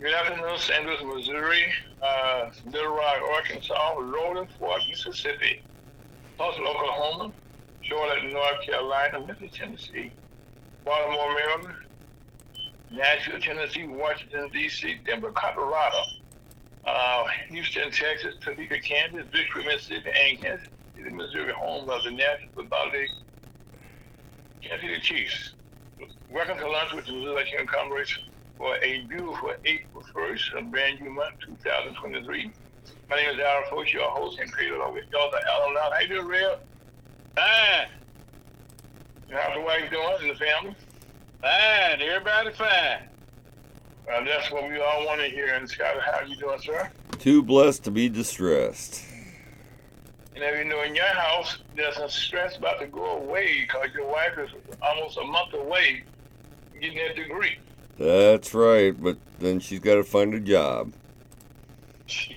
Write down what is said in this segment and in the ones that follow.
Left in Los Angeles, Missouri, Little Rock, Arkansas, Rolling Fork, Mississippi, Tulsa, Oklahoma, Charlotte, North Carolina, Memphis, Tennessee, Baltimore, Maryland, Nashville, Tennessee, Washington, D.C., Denver, Colorado, Houston, Texas, Topeka, Kansas, Vicksburg, Mississippi, and Kansas City, Missouri, home of the National Football League, Kansas City Chiefs. Welcome to lunch with the Missouri Black Chamber of Commerce for a beautiful April 1st, a brand new month, 2023. My name is Al Fosch, your host and creator of Elder Allen Allen. How you doing, Rev? Fine. How's the wife doing and the family? Fine. Everybody fine. Well, that's what we all want to hear. And Scott, how you doing, sir? Too blessed to be distressed. And if you know in your house, there's some stress about to go away because your wife is almost a month away getting that degree. That's right, but then she's got to find a job.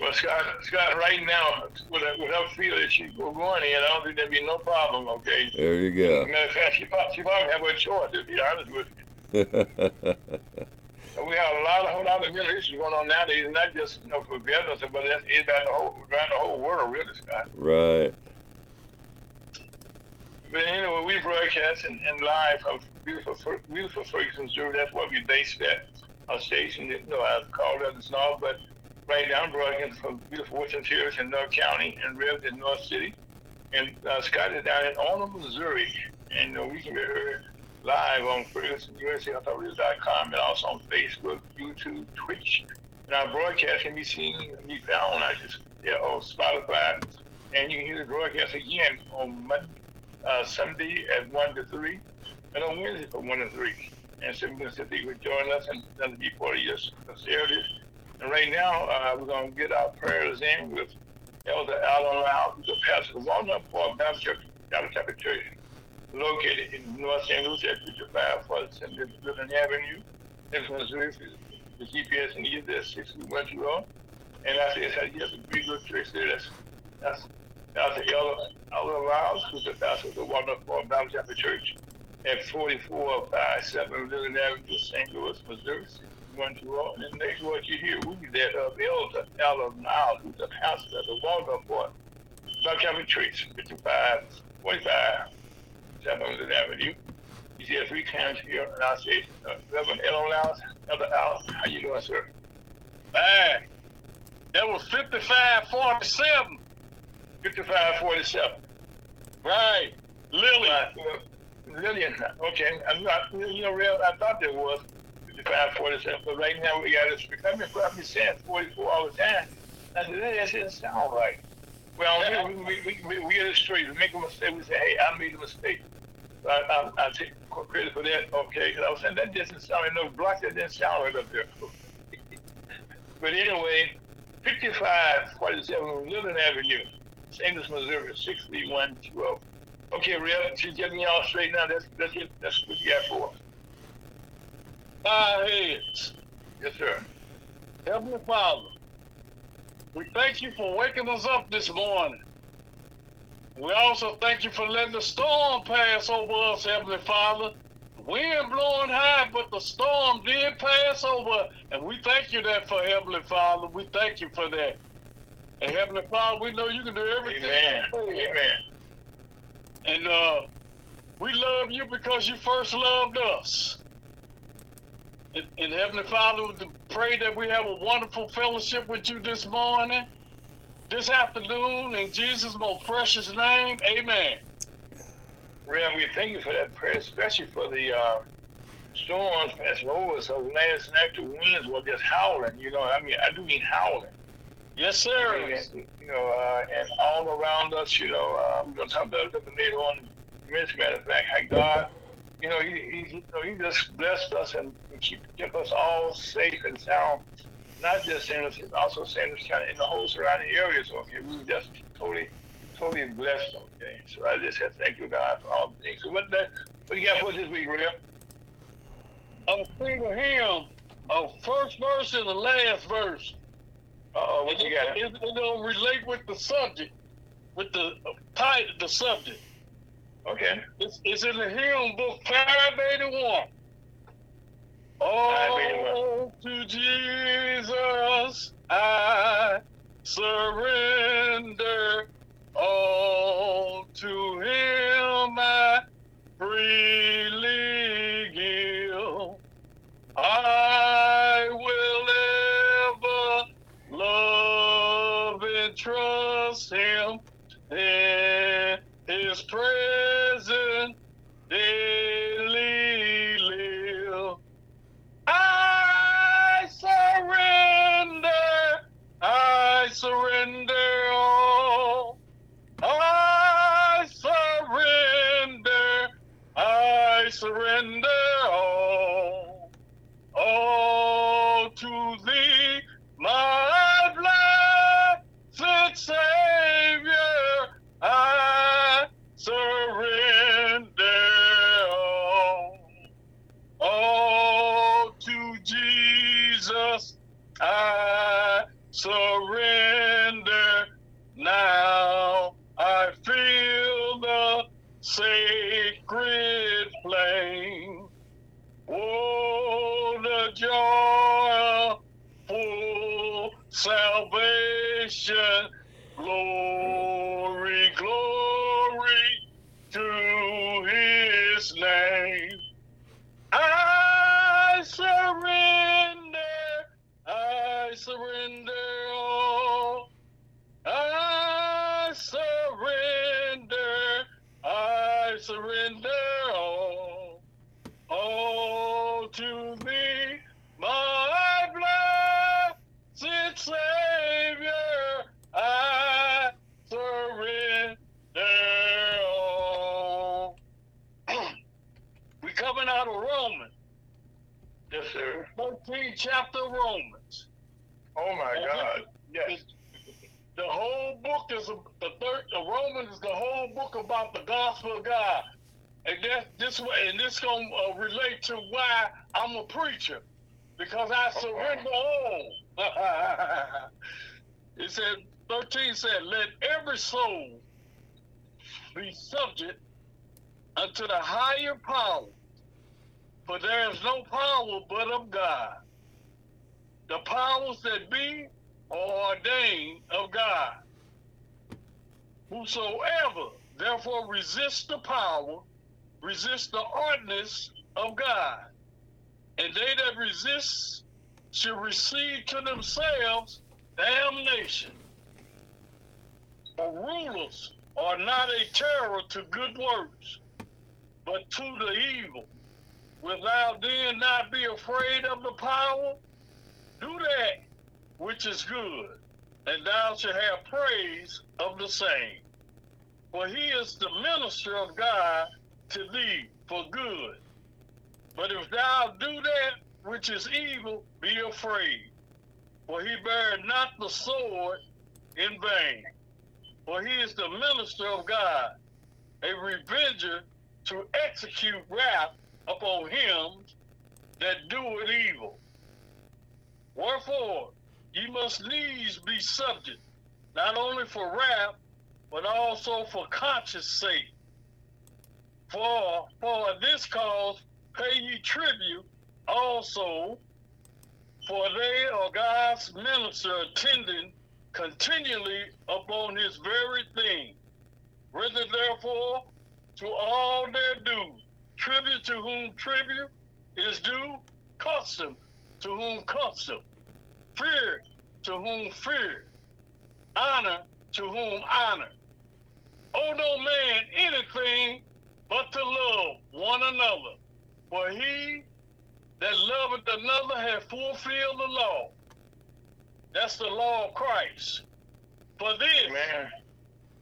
Well, Scott, right now, without feeling she go going in, I don't think there'd be no problem, okay? There you go. As a matter of fact, she probably have a choice, to be honest with you. We have a whole lot of mental issues going on nowadays, not just for business, but it's around the whole world, really, Scott. Right. But anyway, we broadcast and live from beautiful Ferguson, Missouri. That's what we base that our station. I called that and all, but right now I'm broadcasting from beautiful Wilson Terrace in North County and Rev in North City, and Scott is down in Orlando, Missouri, and we can be heard live on FergusonUSAAuthorities.com and also on Facebook, YouTube, Twitch, and our broadcast can be seen and be found on Spotify, and you can hear the broadcast again on Monday. Sunday at 1 to 3, and on Wednesday from 1 to 3. And so we're going to join us and another be part of your service. And right now, we're going to get our prayers in with Elder Allen Allen, who's a pastor of Walnut Park Baptist Church, located in North St. Louis at 5547 Avenue, in Missouri. The GPS and the is 62120. And I said, yes, a pretty good church there. That's Dr. Elder Liles, who's the pastor of the Walnut Four Mount Chapel Church at 4457 Linden Avenue, St. Louis, Missouri, 62120. And the next word you hear, we'll be that of Elder Allen Allen, who's the pastor of the Walnut Four Mount Chapel Church, 5547 Linden Avenue. He said 3 times here, and I say, Reverend Ella Liles, Elder Allen, how you doing, sir? Bye. That was 5547. 5547. Right. Lillian. Okay. I'm not, real. I thought there was 5547, but right now we got it. Coming from me saying 44 all the time. I said, that doesn't sound right. Well, we get it straight. We make a mistake. We say, hey, I made a mistake. So I take credit for that. Okay. Because I was saying, that doesn't sound right. No, block that didn't sound right up there. But anyway, 5547 Linden Avenue. St. Louis, Missouri, 63120. Okay, Rev, she's getting y'all straight now. That's it. That's what you got for us. Bow heads. Yes, sir. Heavenly Father, we thank you for waking us up this morning. We also thank you for letting the storm pass over us, Heavenly Father. The wind blowing high, but the storm did pass over, and we thank you that for, Heavenly Father. We thank you for that. And Heavenly Father, we know you can do everything. Amen. Amen. And we love you because you first loved us. And Heavenly Father, we pray that we have a wonderful fellowship with you this morning, this afternoon, in Jesus' most precious name. Amen. Rev, we thank you for that prayer, especially for the storms that's over. So last night the winds were just howling. I do mean howling. Yes, sir. And, and all around us, we're going to talk about it later on in a matter of fact, how God, he just blessed us and kept us all safe and sound, not just in us, also in the whole surrounding areas, okay? We were just totally blessed, okay? So I just have to thank you, God, for all things. So what do you got for us this week, Rev? I'm singing hymn of first verse and the last verse. Uh-oh, what you got? It don't relate with the subject, with the title, the subject. Okay. It's in the hymn book 581. Oh, to Jesus Jesus, I surrender all to him. I freely give. I will ever love and trust him in his presence daily live. I surrender all. I surrender all to thee, my blessed Savior. I surrender all to Jesus. I surrender now. I feel the sacred flame. Oh, the joy of full salvation. Glory, glory to his name. I surrender all. I surrender all to thee, my blessed Savior. I surrender all. We're coming out of Romans. Yes, sir. 13th chapter of Romans. Oh, my God. Yes. The whole book is, Romans is the whole book about the gospel of God. And this going to relate to why I'm a preacher. Because I surrender all. It said, 13 said, let every soul be subject unto the higher power. For there is no power but of God. The powers that be are ordained of God. Whosoever therefore resists the power, resists the ordinance of God. And they that resist should receive to themselves damnation. For rulers are not a terror to good works, but to the evil. Wilt thou then not be afraid of the power? Do that which is good, and thou shalt have praise of the same. For he is the minister of God to thee for good. But if thou do that which is evil, be afraid. For he beareth not the sword in vain. For he is the minister of God, a revenger to execute wrath upon him that doeth evil. Wherefore, ye must needs be subject, not only for wrath, but also for conscience sake. For this cause pay ye tribute also, for they are God's minister attending continually upon his very thing. Render therefore to all their due, tribute to whom tribute is due, custom to whom custom, fear to whom fear, honor to whom honor. Owe no man anything but to love one another, for he that loveth another hath fulfilled the law. That's the law of Christ. For this, amen,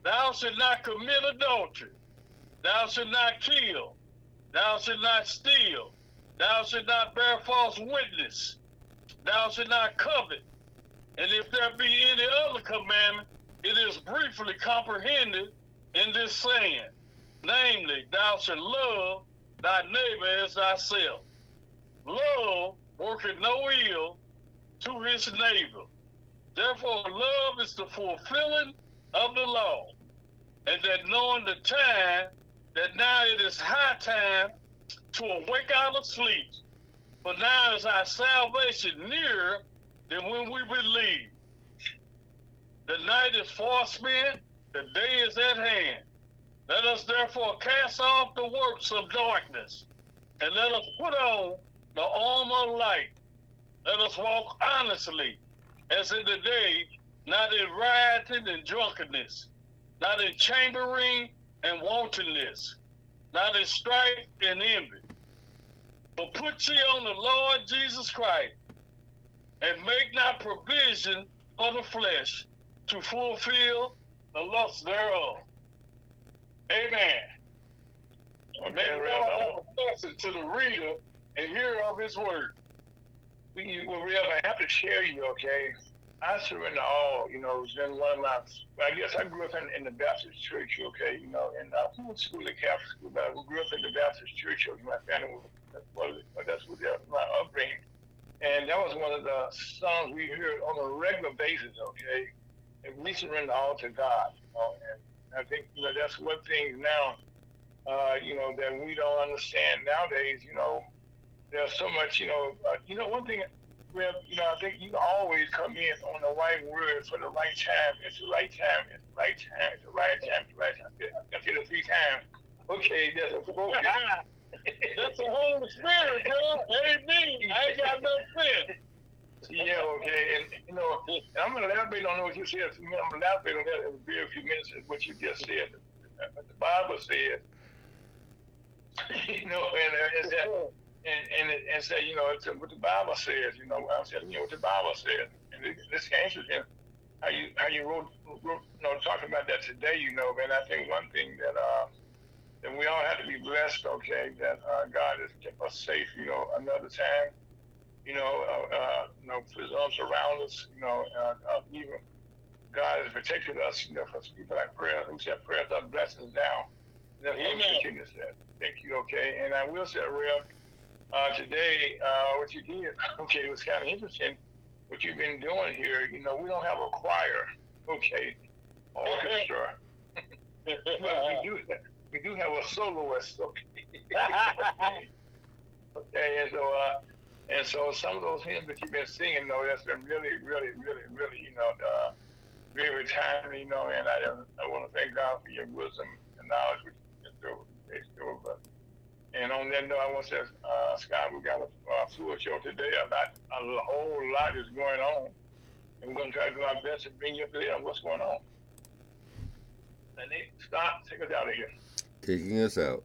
thou shalt not commit adultery, thou shalt not kill, thou shalt not steal, thou shalt not bear false witness, thou shalt not covet. And if there be any other commandment, it is briefly comprehended in this saying, namely, thou shalt love thy neighbor as thyself. Love worketh no ill to his neighbor. Therefore, love is the fulfilling of the law, and that knowing the time, that now it is high time to awake out of sleep, for now is our salvation nearer that when we believe, the night is far spent, the day is at hand. Let us therefore cast off the works of darkness, and let us put on the armor of light. Let us walk honestly, as in the day, not in rioting and drunkenness, not in chambering and wantonness, not in strife and envy. But put ye on the Lord Jesus Christ, and make not provision for the flesh to fulfill the lust thereof. Amen. Okay, may God bless it to the reader and hear of his word. I have to share you, okay? I surrender all, you know. It's been one of my, I guess I grew up in the Baptist church, okay, you know, and I went to school at Catholic school, but I grew up in the Baptist church, okay? My family was, that's what my upbringing. And that was one of the songs we heard on a regular basis, okay? And we surrender all to God, you know, and I think, you know, that's one thing now, you know, that we don't understand nowadays, you know. There's so much, you know, one thing, you know, I think you always come in on the right word for the right time. It's the right time. It's the right time. It's the right time. It's the right time. I said it 3 times. Okay, that's a focus. That's the Holy Spirit, girl. Amen. I ain't got no fear. Yeah, okay. And, you know, and I'm going to elaborate on what you said. I'm going to elaborate on that in a very few minutes, what you just said. What the Bible said. You know, and it's that. And say, you know, it's what the Bible says, you know, I said, you know, what the Bible says. And it's interesting how you wrote, you know, talking about that today, you know. And I think one thing that we all have to be blessed, okay, that God has kept us safe, you know, another time, you know, His arms around us, you know, even God has protected us, you know, for people like prayer, who said prayers are blessings now. Amen. Thank you, okay. And I will say, Rev, today, what you did, okay, it was kind of interesting what you've been doing here. You know, we don't have a choir, okay, orchestra. But we do have a soloist, okay. Okay, and so some of those hymns that you've been singing, though, that's been really, really, really, really, you know, very timely, you know, and I want to thank God for your wisdom and knowledge, which you can do, but. And on that note, I want to say, Scott, we got a fluid show today. A whole lot is going on. And we're going to try to do our best to bring you up to there. What's going on? And they, Scott, take us out of here. Taking us out.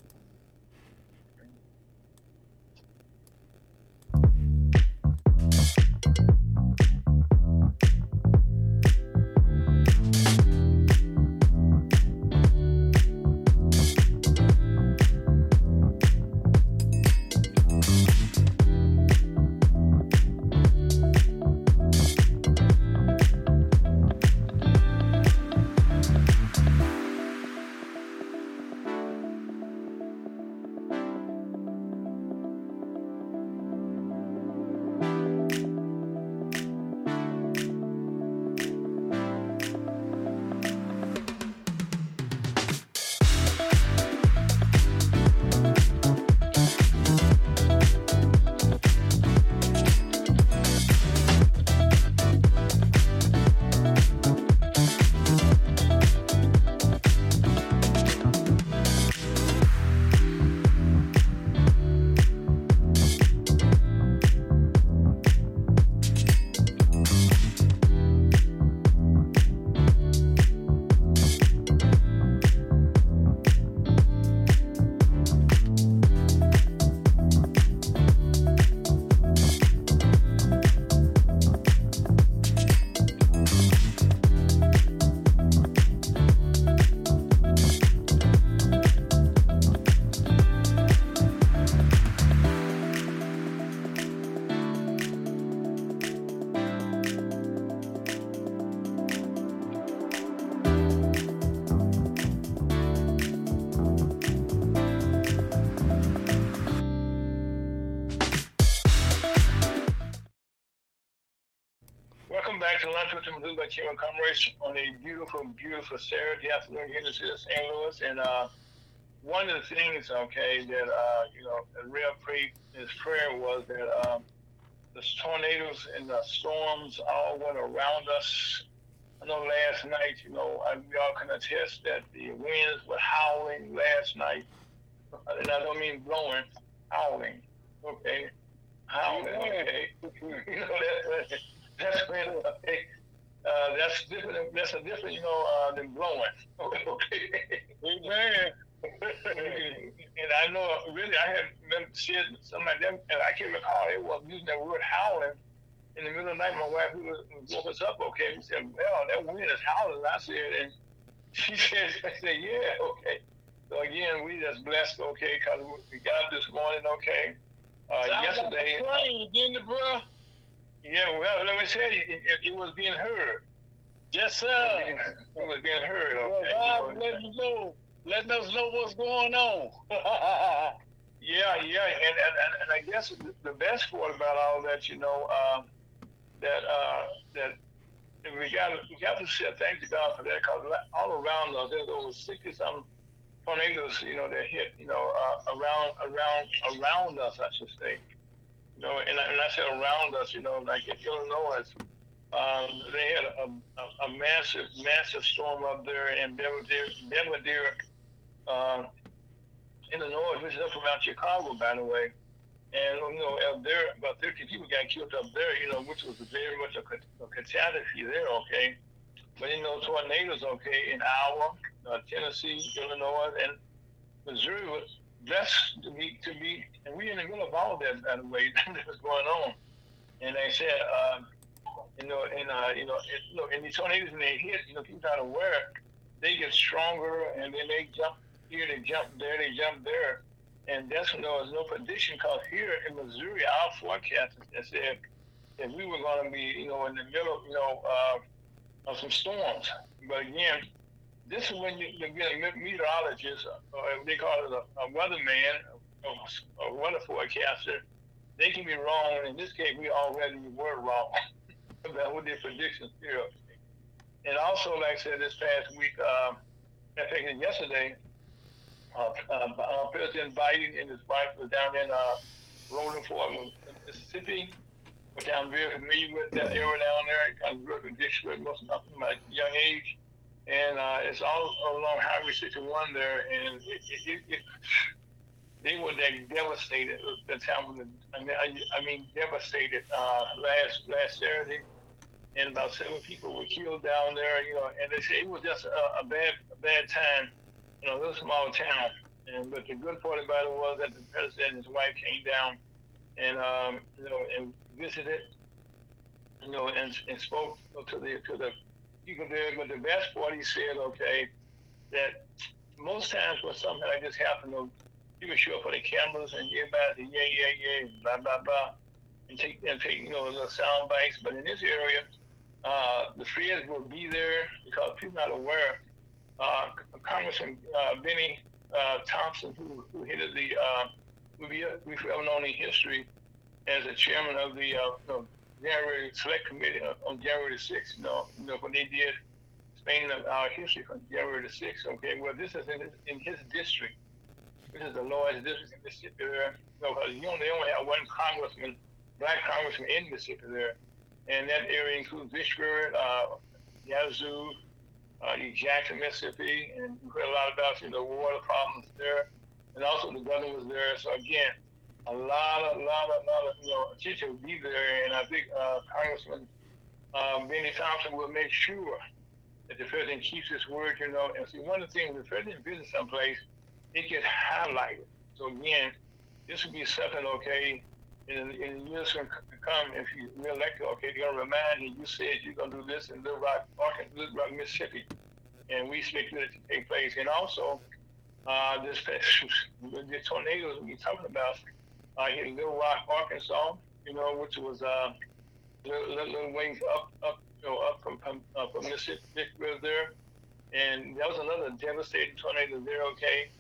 On a beautiful, beautiful Saturday afternoon here in the city of St. Louis, and one of the things, okay, that you know, Rev prayed his prayer was that the tornadoes and the storms all went around us. I know last night, we all can attest that the winds were howling last night. And I don't mean blowing, howling. Okay? Howling, okay? That's when, okay? That's different. That's a different, than blowing. Okay. Amen. And I know, really, I have said something like that, and I can't recall it was using that word howling. In the middle of the night, my wife woke us up, okay, and said, well, that wind is howling. I said, and she said, yeah, okay. So again, we just blessed, okay, because we got up this morning, okay. Yesterday. Didn't it, bro? Yeah, well, let me tell you, it was being heard. Yes, sir. It was being heard, okay. Well, God bless you, Lord. Letting us know what's going on. And I guess the best part about all that, that we got to say thank you, God, for that, because all around us there's over 60-some tornadoes, that hit, around us, I should say, and I said around us, like in Illinois. They had a massive storm up there in Belvedere, Illinois, which is up around Chicago, by the way. And, up there, about 30 people got killed up there, which was very much a catastrophe there, okay? But, tornadoes, okay, in Iowa, Tennessee, Illinois, and Missouri was blessed to be, and we in the middle of all that, by the way, that was going on. And they said, and these tornadoes, when they hit, people not aware, they get stronger, and then they jump here, they jump there, and that's when there was no prediction, because here in Missouri, our forecast said that we were going to be, in the middle, of some storms. But again, this is when you get a meteorologist, or they call it a weatherman, a weather forecaster. They can be wrong, and in this case, we already were wrong. That with their predictions here. And also, like I said, this past week, I think yesterday, President Biden and his wife were down in Rolling Fork, Mississippi, which I'm very familiar with that area down there. I grew up in Vicksburg most of my young age. And it's all along Highway 61 there, and they were devastated at the time. Devastated last Saturday, and about 7 people were killed down there. And they say it was just a bad time, a little small town. But the good part about it was that the president and his wife came down, and and visited, and spoke to the people there. But the best part, he said, okay, that most times when something like this happened, people show up for the cameras and everybody say, yeah, blah, blah, blah, and take the sound bites. But in this area, the feds will be there because people are not aware. Congressman Bennie Thompson, who headed the, we forever known in history as the chairman of the January Select Committee on January the 6th, when they did Spain of our history from January the 6th, okay? Well, this is in his district. This is the largest district in Mississippi there. They only have one congressman, black congressman in Mississippi there. And that area includes Vicksburg, Yazoo, Jackson, Mississippi. And we heard a lot about the water problems there. And also the governor was there. So again, a lot of teachers will be there. And I think Congressman Bennie Thompson will make sure that the president keeps his word, And see, one of the things, the president visits someplace, it gets highlighted. So again, this would be something, okay, in years to come, if you re-elect, okay, they're going to remind you, you said you're going to do this in Little Rock, Mississippi, and we expect that to take place. And also, the tornadoes we're talking about here in Little Rock, Arkansas, which was little wings up from Mississippi River there. And that was another devastating tornado there, okay,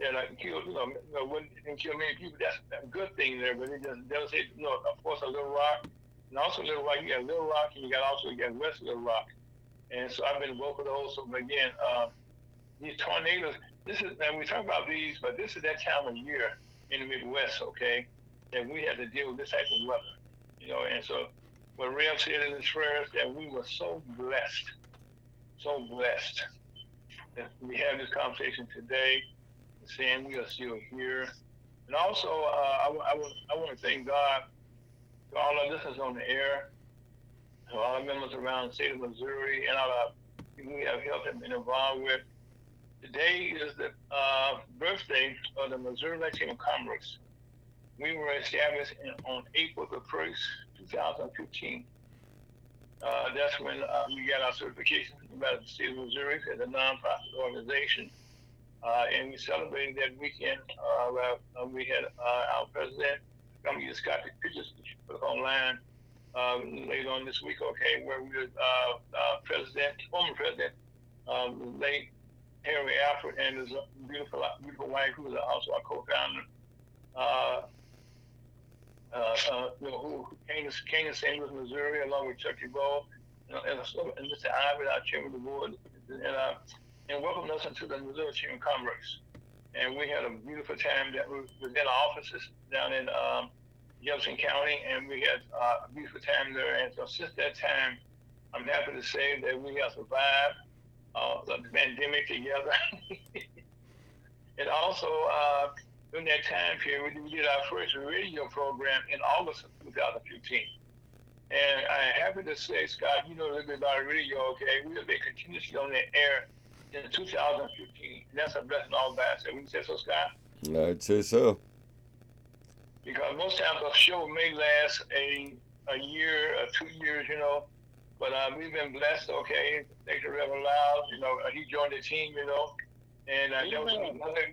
that killed, didn't kill many people. That's a good thing there, but it just devastated, of course, a Little Rock. And also Little Rock, you got Little Rock, and you got West Little Rock. And so I've been vocal also, but again, these tornadoes, and we talk about these, but this is that time of year in the Midwest, okay, that we have to deal with this type of weather. you know. And so, but Rim said in his prayers that we were so blessed that we have this conversation today, saying we are still here. And also, I want to thank God for all our listeners on the air, for all our members around the state of Missouri, and all our people we have helped and been involved with. Today is the birthday of the Missouri Black Chamber of Commerce. We were established on April the 1st, 2015. That's when we got our certification by the state of Missouri as a nonprofit organization. And we celebrated that weekend. We had our president come. You just got the pictures put online later on this week, okay, where we were former president, late Harry Alfred, and his beautiful wife, who was also our co-founder, who came to St. Louis, Missouri, along with Chuckie Bowe, and Mr. Ivory, our chairman of the board, and welcomed us into the Missouri Chamber of Commerce. And we had a beautiful time that we was in our offices down in Jefferson County, and we had a beautiful time there. And so since that time, I'm happy to say that we have survived the pandemic together. And also, during that time period, we did our first radio program in August of 2015. And I'm happy to say, Scott, you know a little bit about radio, okay? We'll be continuously on the air in 2015, and that's a blessing all by itself. Wouldn't you say so, Scott? I'd say so. Because most times a show may last a year or 2 years, you know, but we've been blessed, okay? Thanks to Reverend Liles, you know, he joined the team, you know, and there was another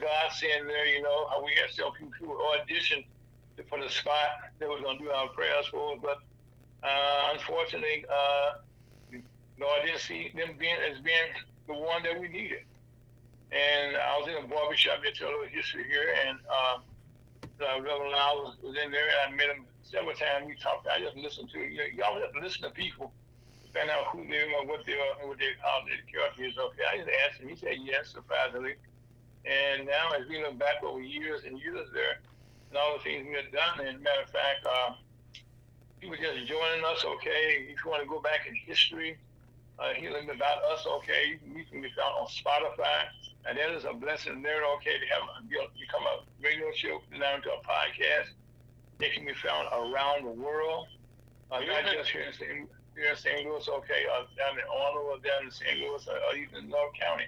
godsend there, you know, we had so few people audition for the spot that was going to do our prayers for us, but unfortunately, no, I didn't see them being the one that we needed. And I was in a barbershop that told us history here, and Reverend Liles was in there, and I met him several times. We talked. I just listened to it. You always have to listen to people, find out who they are, what they are, and what their character is. Okay, I just asked him. He said yes, surprisingly. And now, as we look back over years and years there, and all the things we had done, and matter of fact, people just joining us. Okay, if you want to go back in history. Healing about us, okay, we can be found on Spotify, and that is a blessing there, okay, to have become a radio show, now into a podcast. They can be found around the world, not just here in St. Louis, okay, down in Arnold, or down in St. Louis, or even North County.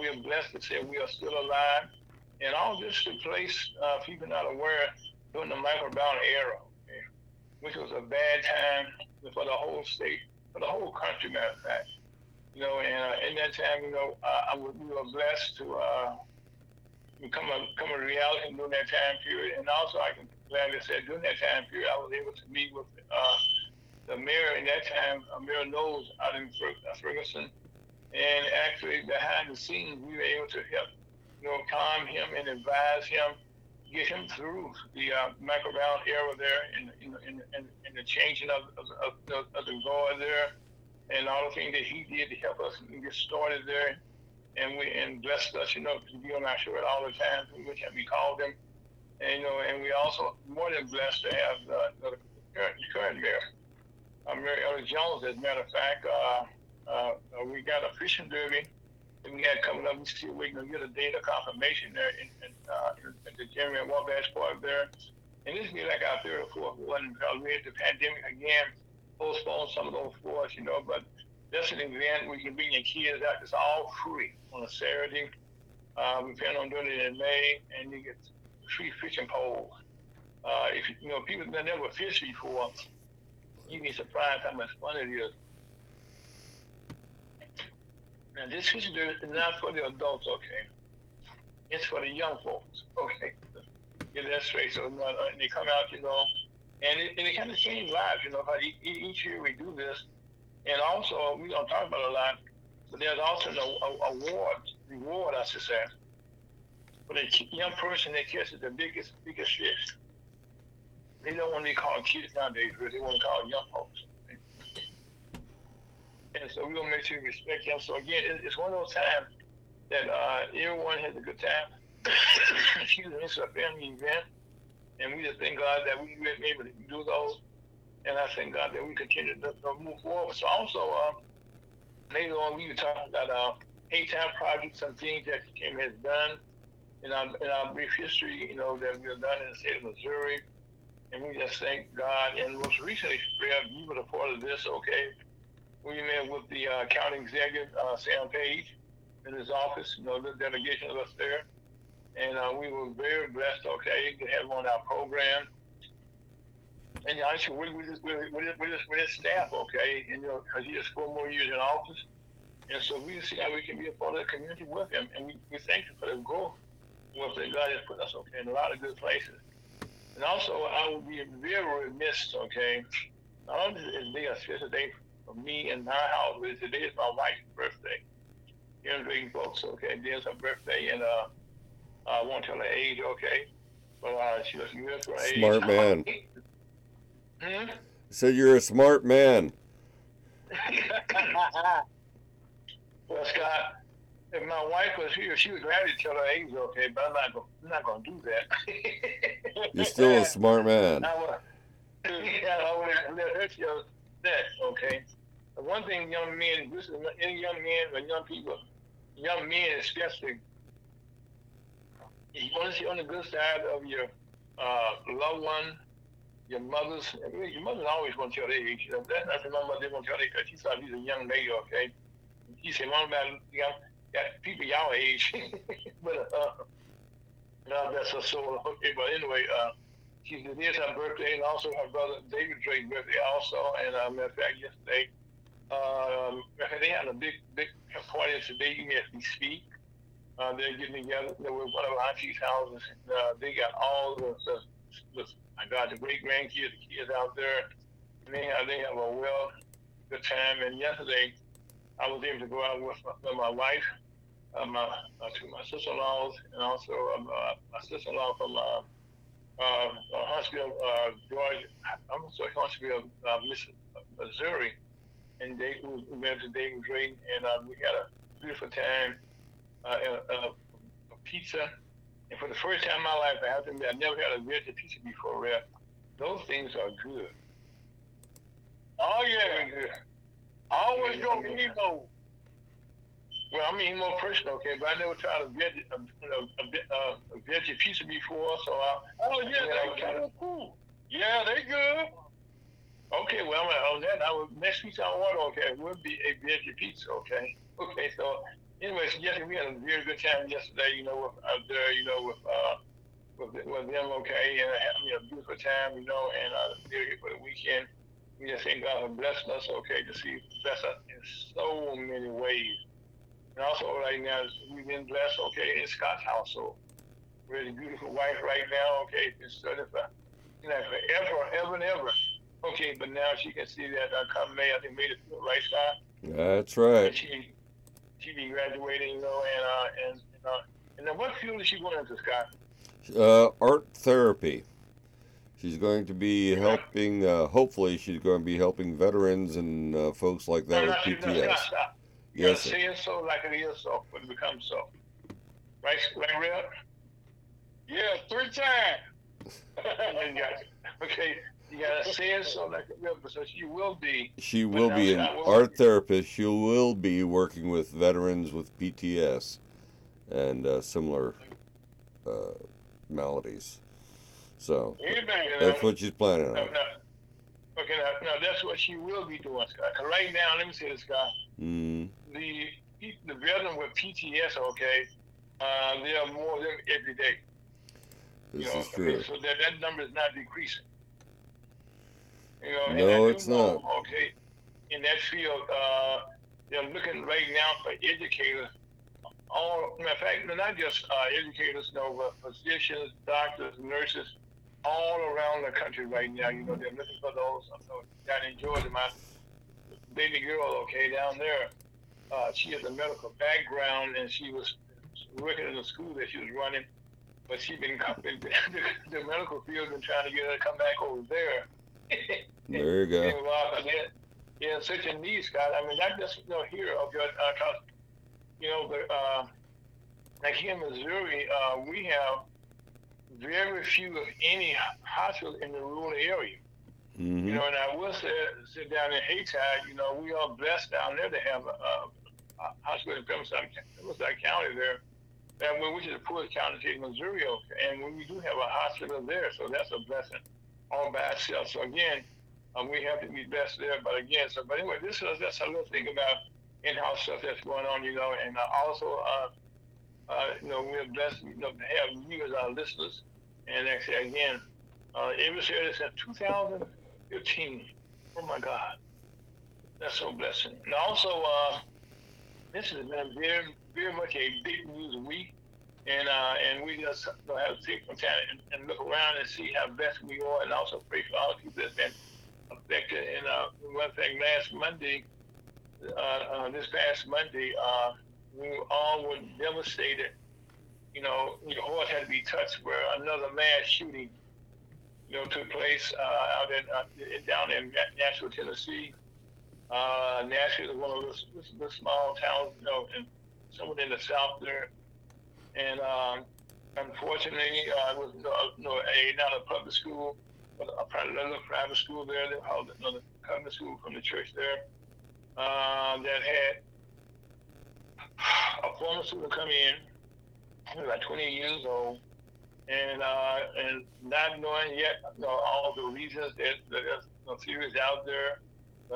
We are blessed to say we are still alive, and all this took place, if people not aware, during the Michael Brown era, okay, which was a bad time for the whole state. The whole country, matter of fact, you know, and in that time, you know, we were blessed to become a reality during that time period. And also, I can gladly say during that time period, I was able to meet with the mayor in that time, Mayor Knows out in Ferguson, and actually behind the scenes, we were able to help, you know, calm him and advise him, get him through the Michael Brown era there, and the changing of the guard there, and all the things that he did to help us get started there, and blessed us, you know, to be on our show at all the time, which we called him, and you know, and we also more than blessed to have the current mayor, Mayor Ella Jones. As a matter of fact, we got a fishing derby. We had coming up, we still waiting to get a data confirmation there at the Jeremy and Wabash Park there. And this be like our third or fourth one. We had the pandemic again, postponed some of those for us, you know, but that's an event we can bring your kids out. It's all free on a Saturday. We plan on doing it in May, and you get free fishing poles. If you know people that never fished before, you'd be surprised how much fun it is. Now, this fishing derby is not for the adults, okay? It's for the young folks, okay? Get that straight. So they come out, you know, and it kind of changes lives, you know. Each year we do this, and also we don't talk about it a lot, but there's also an reward, I should say, for the young person that catches the biggest fish. They don't want to be called kids nowadays, but they want to call young folks. And so we're going to make sure we respect them. So, again, it's one of those times that everyone has a good time. Excuse me, it's a family event. And we just thank God that we were able to do those. And I thank God that we continue to move forward. So also, later on, we were talking about A-Town projects and things that the team has done in our brief history, you know, that we have done in the state of Missouri. And we just thank God. And most recently, we were a part of this, okay, we met with the county executive, Sam Page, in his office, you know, the delegation of us there. And we were very blessed, okay, to have him on our program. And honestly, with his staff, okay, and, you know, because he has 4 more years in office. And so we see how we can be a part of the community with him. And we thank him for the growth that God has put us, okay, in a lot of good places. And also, I would be very remiss, okay, not only is it a special day for me and my house, but today is my wife's birthday. You know, great folks, okay, today's her birthday, and I won't tell her age, okay, but she looks good for her age. Smart man. Hmm? So you're a smart man. Well, Scott, if my wife was here, she would gladly tell her age, okay, but I'm not going to do that. You're still a smart man. I would let her tell that, okay? But one thing, young men, this is any young men or young people, young men especially, you want to see on the good side of your loved one, your mother's always going to tell their age. That's what my mother going to tell their age, because she thought she's a young lady, okay? She said, Mom, got people y'all age. But, no, that's her soul, okay? But anyway, she did this her birthday, and also her brother David Drake's birthday also. And, matter of fact, yesterday, they had a big party today. You had to speak. They're getting together. They were one of our auntie's houses. And, they got all the great grandkids, the kids out there. And they have a good time. And yesterday, I was able to go out with my wife, my sister-in-laws, and also my sister-in-law from Huntsville, Georgia. I'm sorry, Huntsville, Missouri. And they went to David Drayton, and we had a beautiful time. Pizza, and for the first time in my life, I have to admit, I've never had a vegetable pizza before. Ref. Those things are good. Oh yeah, they're good. Always gonna be emo. Well, I mean emo personal, okay, but I never tried a veggie pizza before, so I. Oh yeah, they're kind of cool. Yeah, they're good. Okay, well, on that, I would next pizza I order, okay, it would be a veggie pizza, okay. Okay, so. Anyways, yes, we had a very good time yesterday, you know, out there, you know, with them, okay, and having a beautiful time, you know, and they're here for the weekend. We just thank God for blessing us, okay, to see bless us in so many ways. And also right now, we've been blessed, okay, in Scott's household. We have a beautiful wife right now, okay, been studying for, you know, forever and ever. Okay, but now she can see that come May, I think May the right side. That's right. She be graduating, you know, and then what field is she going into, Scott? Art therapy. She's going to be helping. Hopefully, she's going to be helping veterans and folks like that with PTS. Stop. Yes, say it so like it is so, but it becomes so. Right, Red? Yeah, 3 times. Okay, you gotta say it so like it is. So she will be. She will be an art therapist. She will be working with veterans with PTS and similar maladies. So that's what she's planning on. Okay, now that's what she will be doing, Scott. Right now, let me say this, Scott. Mm. The veteran with PTS, okay, there are more of them every day. This is true. Okay, so that number is not decreasing. You know, no, it's not. Okay, in that field, they're looking right now for educators. All, matter of fact, not just educators, no, but physicians, doctors, nurses, all around the country right now. You know, they're looking for those. I know down in Georgia, my baby girl, okay, down there, she has a medical background, and she was working in a school that she was running, but she's been coming the medical field and trying to get her to come back over there. There you go. Yeah, such a need, Scott. I mean, not just, you know, here, okay, you know, but like here in Missouri, we have very few, if any, hospitals in the rural area. Mm-hmm. You know, and I will say down in Hayti, you know, we are blessed down there to have a hospital in Pemberton County there, which is the poorest county in Missouri, and we do have a hospital there, so that's a blessing all by itself. So again, we have to be blessed there, but again, so, but anyway, that's a little thing about in-house stuff that's going on, you know, and also, you know, we're blessed, you know, to have you as our listeners, and actually, again, it was here since 2015. Oh my God, that's so blessing. And also, this has been very, very much a big news week, and we just have to take some time and look around and see how blessed we are, and also pray for all the people that's been affected. And one thing, this past Monday, we all were devastated. You know, your heart had to be touched where another mass shooting, you know, took place out in down in Nashville, Tennessee. Nashville is one of those small towns, you know, and somewhere in the south there. And unfortunately, it was not a public school, but another private school there. They called another covenant school from the church there that had a former student come in, he was about 20 years old. And not knowing yet, you know, all the reasons that theories out there,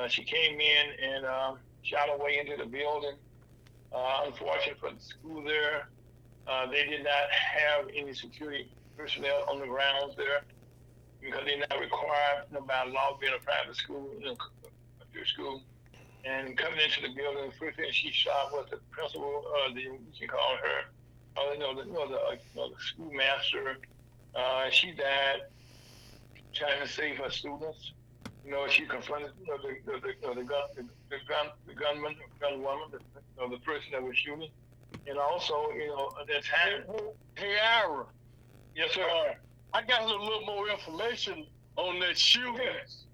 she came in and shot her way into the building. Unfortunately for the school there, they did not have any security personnel on the grounds there because they're not required, you know, by law, being a private school, you know, a pure school. And coming into the building, the first thing she shot was the principal, you can call her, the schoolmaster. She died trying to save her students. You know, she confronted the gunwoman, the person that was shooting. And also, you know, at that time. Hey, Ira. Yes, sir. I got a little more information on that shooting. Yes.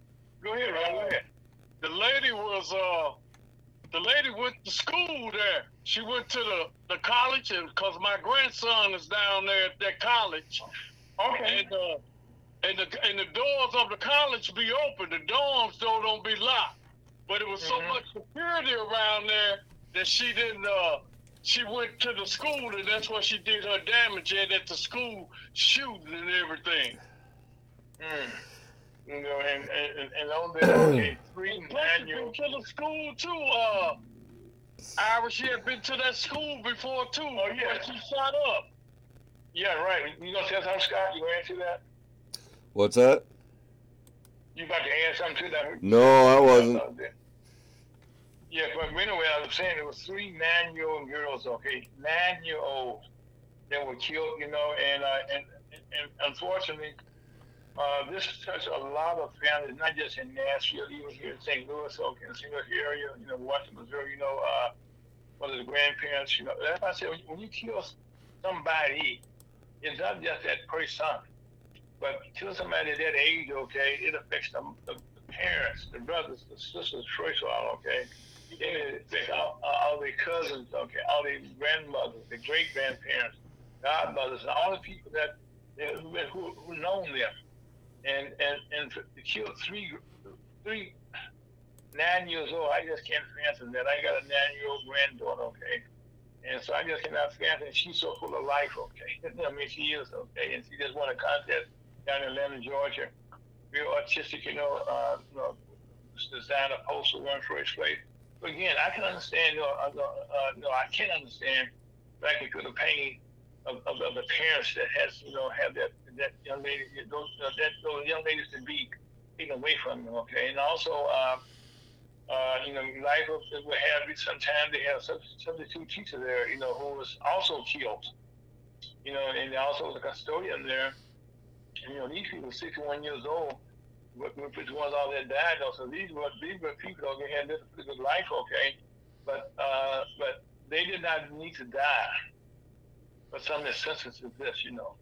Go ahead, Ira. Go ahead. The lady was the lady went to school there. She went to the college, and because my grandson is down there at that college. Okay. And the doors of the college be open. The dorms though don't be locked. But it was so much security around there that she didn't. She went to the school, and that's where she did her damage at the school shooting and everything. Mm. You know, and on the 3 and 9 year to the school too. Ira, she had been to that school before too. Oh yeah, she shot up. Yeah, right. You gonna tell something, Scott? You gonna answer that? What's that? You about to add something to that? No, I wasn't. Yeah, but anyway, I was saying it was 3 9-year-old girls. Okay, 9-year-olds that were killed. You know, and unfortunately. This touched a lot of families, not just in Nashville, even here in St. Louis, so in the St. Louis area, you know, Washington, Missouri, you know, whether the grandparents, you know. That's why I said, when you kill somebody, it's not just that person, but kill somebody at that age, okay, it affects the parents, the brothers, the sisters, okay? It affects all their cousins, okay, all their grandmothers, the great-grandparents, godmothers, and all the people that who known them. And to kill three 9 years old, I just can't fathom that. I got a 9-year-old granddaughter, okay, and so I just cannot fathom. She's so full of life, okay. I mean, she is, okay, and she just won a contest down in Atlanta, Georgia. Real artistic, you know, designer, poster, one for his place. But again, I can understand. I can't understand. Like it could have pain. Of the parents that has, you know, have that young lady, those young ladies to be taken away from them, okay? And also, you know, life of will have sometimes they have substitute teacher there, you know, who was also killed, you know, and also the custodian there. And, you know, these people, 61 years old, which ones all that died, though. So these were people that had this good life, okay? But they did not need to die. But some of the senses of this, you know.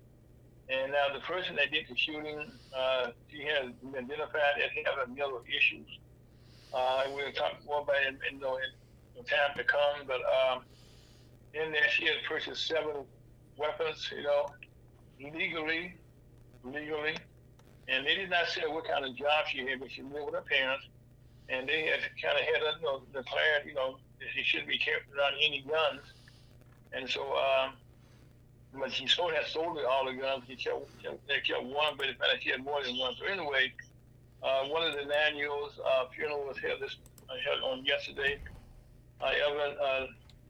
And now the person that did the shooting, she has been identified as having mental issues. And we'll talk more about it in time to come. But in there, she has purchased 7 weapons, you know. legally, and they did not say what kind of job she had, but she lived with her parents, and they had kind of had her, declared, that she shouldn't be kept around any guns, and so, but she sort of had sold all the guns. They kept one, but in fact she had more than one. So anyway, one of the 9-year-olds' funeral was held on yesterday. Evelyn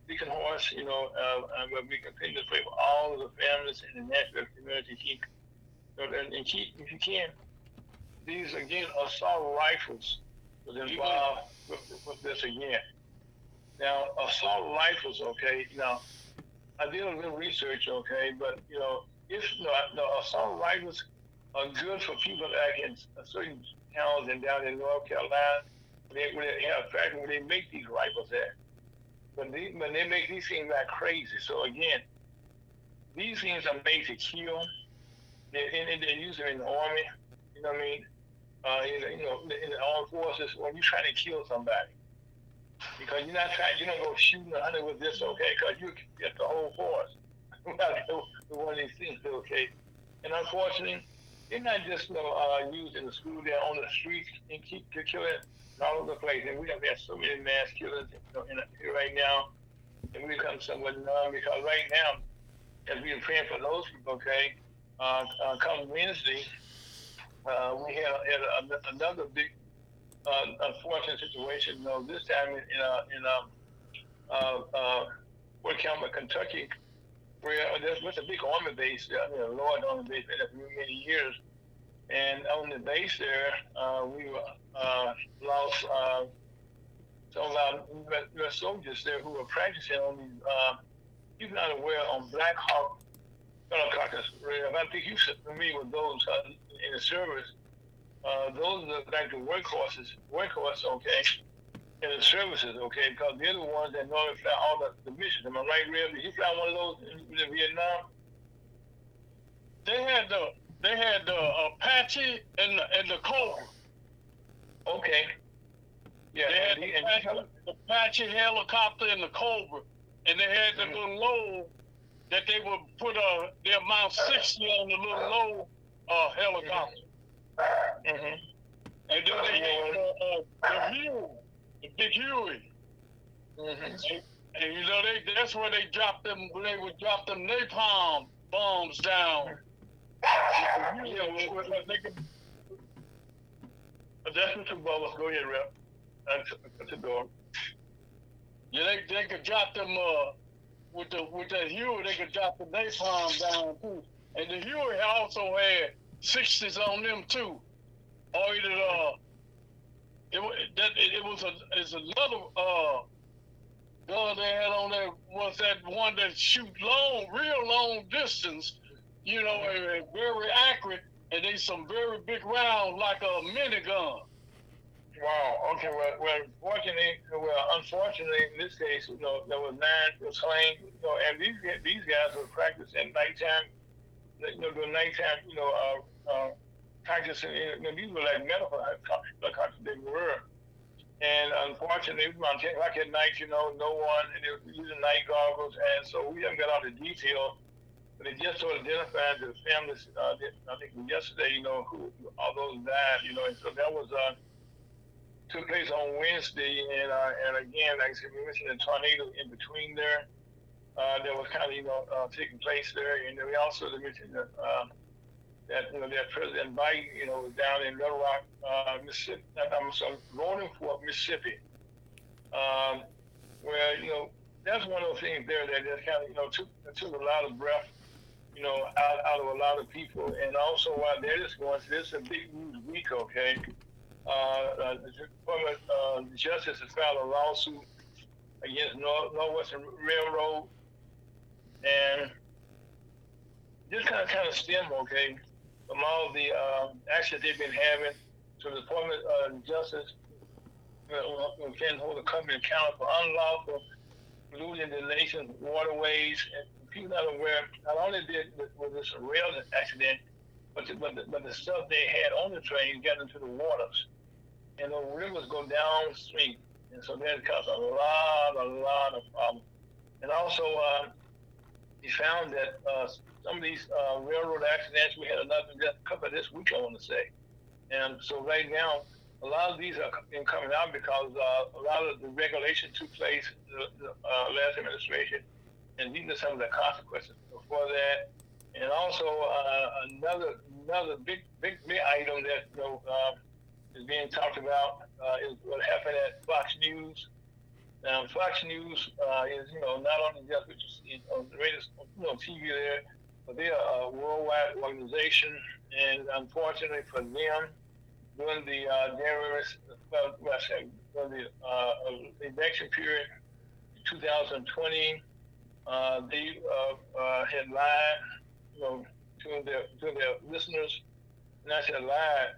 Deacon Horse, where we continue to pray for all of the families in the Nashville community. If you can, these again assault rifles was involved with this again. Now assault rifles, okay. Now I did a little research, okay, but assault rifles are good for people that in certain towns and down in North Carolina. Where they make these rifles at. When they make these things like crazy. So again, these things are made to kill. They use them in the army, in the armed forces when you're trying to kill somebody. Because you're not trying, you don't go shooting or hunting with this, okay, because you get the whole force. With one of these things, okay. And unfortunately, they're not just used in the school, they're on the streets and keep killing all over the place. And we have had so many mass killings right now, and we become somewhat numb because right now, as we're praying for those people, okay, come Wednesday, we had another big unfortunate situation. This time in Fort Campbell, Kentucky, where there was a big army base, a large army base, been there for many years. And on the base there, we lost some of our U.S. soldiers there who were practicing on these. He's not aware on Black Hawk helicopters. I think you should familiar with those in the service. Those are the workhorses, okay, in the services, okay, because they're the ones that normally fly all the missions. Am I right, Rev? Did you fly one of those in Vietnam? They had the Apache and the Cobra. Okay. Yeah. They had the Apache helicopter and the Cobra, and they had the little load that they would put their Mount 60 on the little load helicopter. Mm-hmm. And then they had the mule, the big Huey. Mm-hmm. And that's where they dropped them. They would drop them napalm bombs down. That's what the brothers go ahead, Rep. That's the door. Yeah, they could drop them with the Huey. They could drop the napalm down too, and the Huey also had 60s on them too. Or either it's another gun they had on there was that one that shoot real long distance. And very accurate, and they some very big round like a minigun. Wow. Okay. Well, unfortunately, in this case, there were 9 were slain. And these guys were practicing nighttime. Doing nighttime. Practicing. These were like medical helicopters. They were. And unfortunately, like at night, no one, and they were using night goggles, and so we haven't got all the details. But they just sort of identified the families, I think yesterday, who all those died, and so that was took place on Wednesday, and again, like I said, we mentioned a tornado in between there that was kind of, taking place there, and then we also mentioned that President Biden, was down in Little Rock, Mississippi, voting for Mississippi, where, that's one of those things there that just kind of, took a lot of breath, out of a lot of people, and also while they're just going, this is a big news week, okay? The Department of Justice has filed a lawsuit against Northwestern Railroad, and just kind of stem, okay, from all the actions they've been having. So the Department of Justice can hold the company accountable for unlawful polluting the nation's waterways. And people not aware, not only was this a rail accident, but the stuff they had on the train got into the waters. And the rivers go downstream. And so that caused a lot of problems. And also, he found that some of these railroad accidents, we had another couple this week, I want to say. And so right now, a lot of these are coming out because a lot of the regulation took place the last administration, and these are some of the consequences for that. And also another big item that is being talked about is what happened at Fox News. Now, Fox News is, not only just what you see on the radio, on TV there, but they are a worldwide organization. And unfortunately for them, during the election period in 2020, they had lied, to their listeners. And I said lied.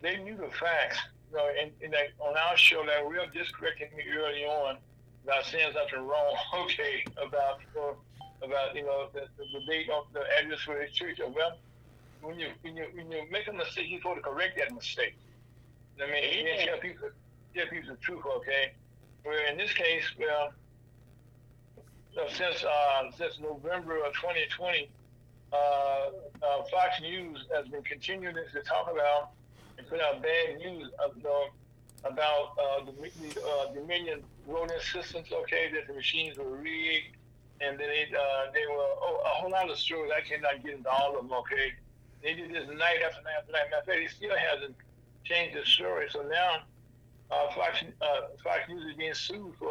They knew the facts. And like on our show, like Real just corrected me early on about saying something wrong, about the date of the address for the church. Well, when you make a mistake, you're supposed to correct that mistake. I mean, you tell people the truth, okay? Where in this case, since November of 2020, Fox News has been continuing to talk about and put out bad news about the Dominion voting systems, okay, that the machines were rigged, and then they were a whole lot of stories. I cannot get into all of them, okay? They did this night after night after night. My fact, it still hasn't changed the story. So now Fox News is being sued for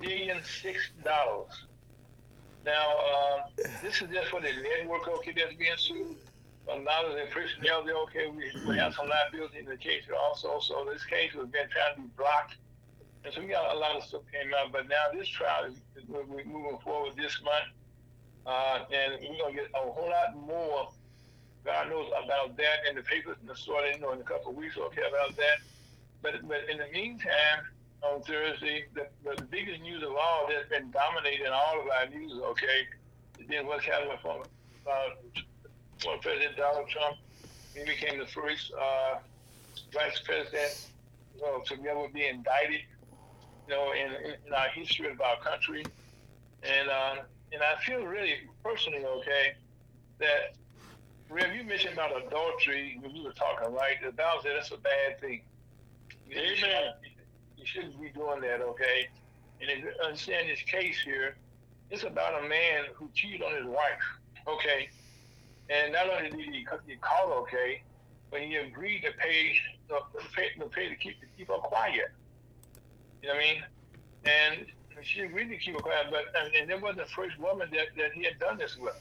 $1.6 billion. Now, this is just for the network, okay, that's being sued. A lot of the personnel, they're okay, we have some liability in the case also. So this case has been trying to be blocked. And so we got a lot of stuff came out. But now this trial is we're moving forward this month. And we're going to get a whole lot more, God knows, about that in the papers and the story, in a couple of weeks, okay, about that. But in the meantime, on Thursday, the biggest news of all that's been dominating all of our news, okay, has been what's happening from President Donald Trump. He became the first vice president to ever be indicted, in our history of our country. And I feel really personally, okay, that Rev, you mentioned about adultery when you were talking, right? The Bible said that's a bad thing. Amen. You shouldn't be doing that, okay? And if you understand this case here, it's about a man who cheated on his wife, okay? And not only did he get caught, okay, but he agreed to pay to keep her quiet. You know what I mean? And she agreed to keep her quiet, but there wasn't the first woman that he had done this with.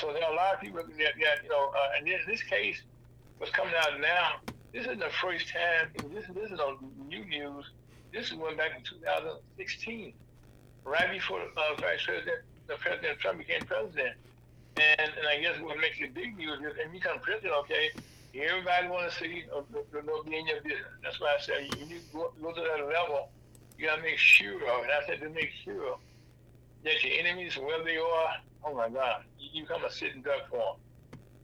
So there are a lot of people that and this case was coming out now. This isn't the first time. This is on new news. This is one back in 2016, right before President Trump became president. And I guess what makes it big news is, and you become president, okay, everybody want to see be in your business. That's why I said you need to go to that level. You got to make sure, and I said to make sure that your enemies, wherever they are, oh my God, you become a sitting duck for them.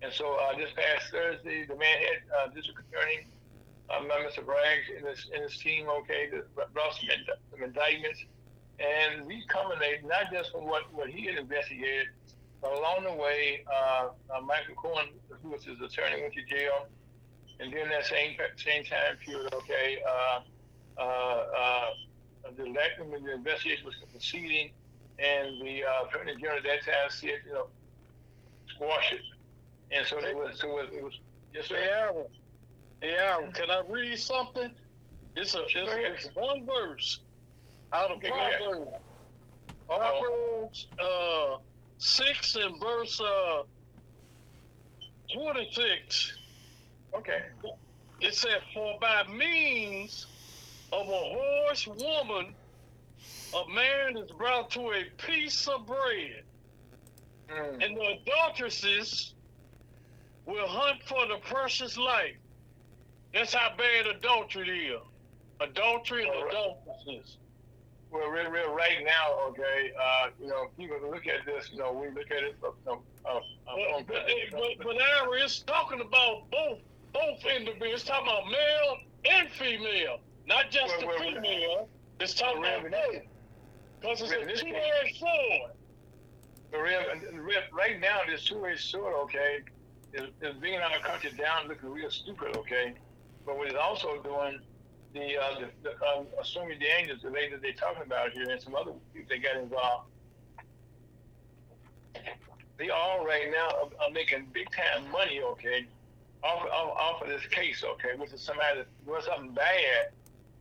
And so this past Thursday, the man had district attorney, Mr. Braggs and his team, okay, brought some indictments. And we culminated not just from what he had investigated, but along the way, Michael Cohen, who was his attorney, went to jail. And during that same time period, okay, the investigation was proceeding, and the attorney general at that time said, squash it. And so it was just terrible. Yeah, can I read something? It's one verse out of Proverbs. Proverbs 6 and verse 26. Okay. It said, "For by means of a whorish woman, a man is brought to a piece of bread, and the adulteresses will hunt for the precious life." That's how bad adultery is. Adultery and adulteresses. Well, right now, okay, people look at this, we look at it But Ira, it's talking about both individuals. It's talking about male and female, not just the female. It's talking about both. Because it's a two-edged sword. Right now, this two-edged sword, okay, is bringing our country down, looking real stupid, okay? But what it's also doing, assuming the angels, the lady that they're talking about here, and some other people that got involved, they all right now are making big-time money, okay, off of this case, okay, which is somebody that doing something bad,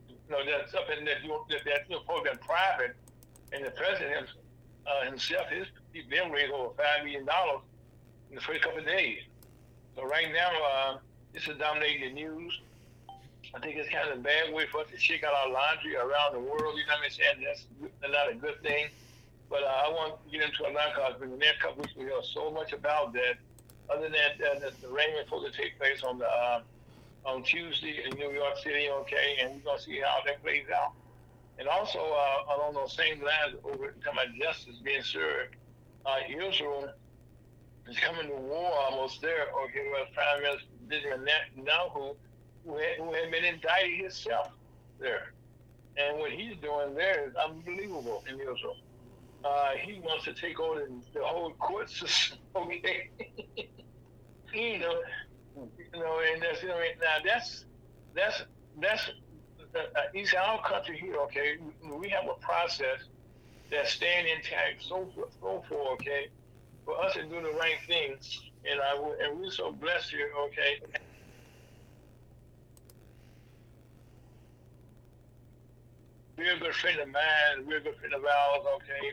you know, that's something that you're supposed to be private, and the president himself, them raised over $5 million in the first couple of days. So right now, this is dominating the news. I think it's kind of a bad way for us to shake out our laundry around the world, you know what I'm saying? That's not a good thing. But I won't get into a lot because in the next couple weeks we hear so much about that. Other than that, the rain is supposed to take place on the on Tuesday in New York City, okay, and we're gonna see how that plays out. And also along those same lines, over talking about justice being served, Israel is coming to war almost there. Okay, with Prime Minister Benjamin Netanyahu, who had been indicted himself there, and what he's doing there is unbelievable in Israel. He wants to take over the whole court system, okay? you know, and that's, you know, now that's it's our country here, okay? We have a process that's staying intact, so far, okay? For us to do the right thing, and we're so blessed here, okay? We're a good friend of mine, we're a good friend of ours, okay?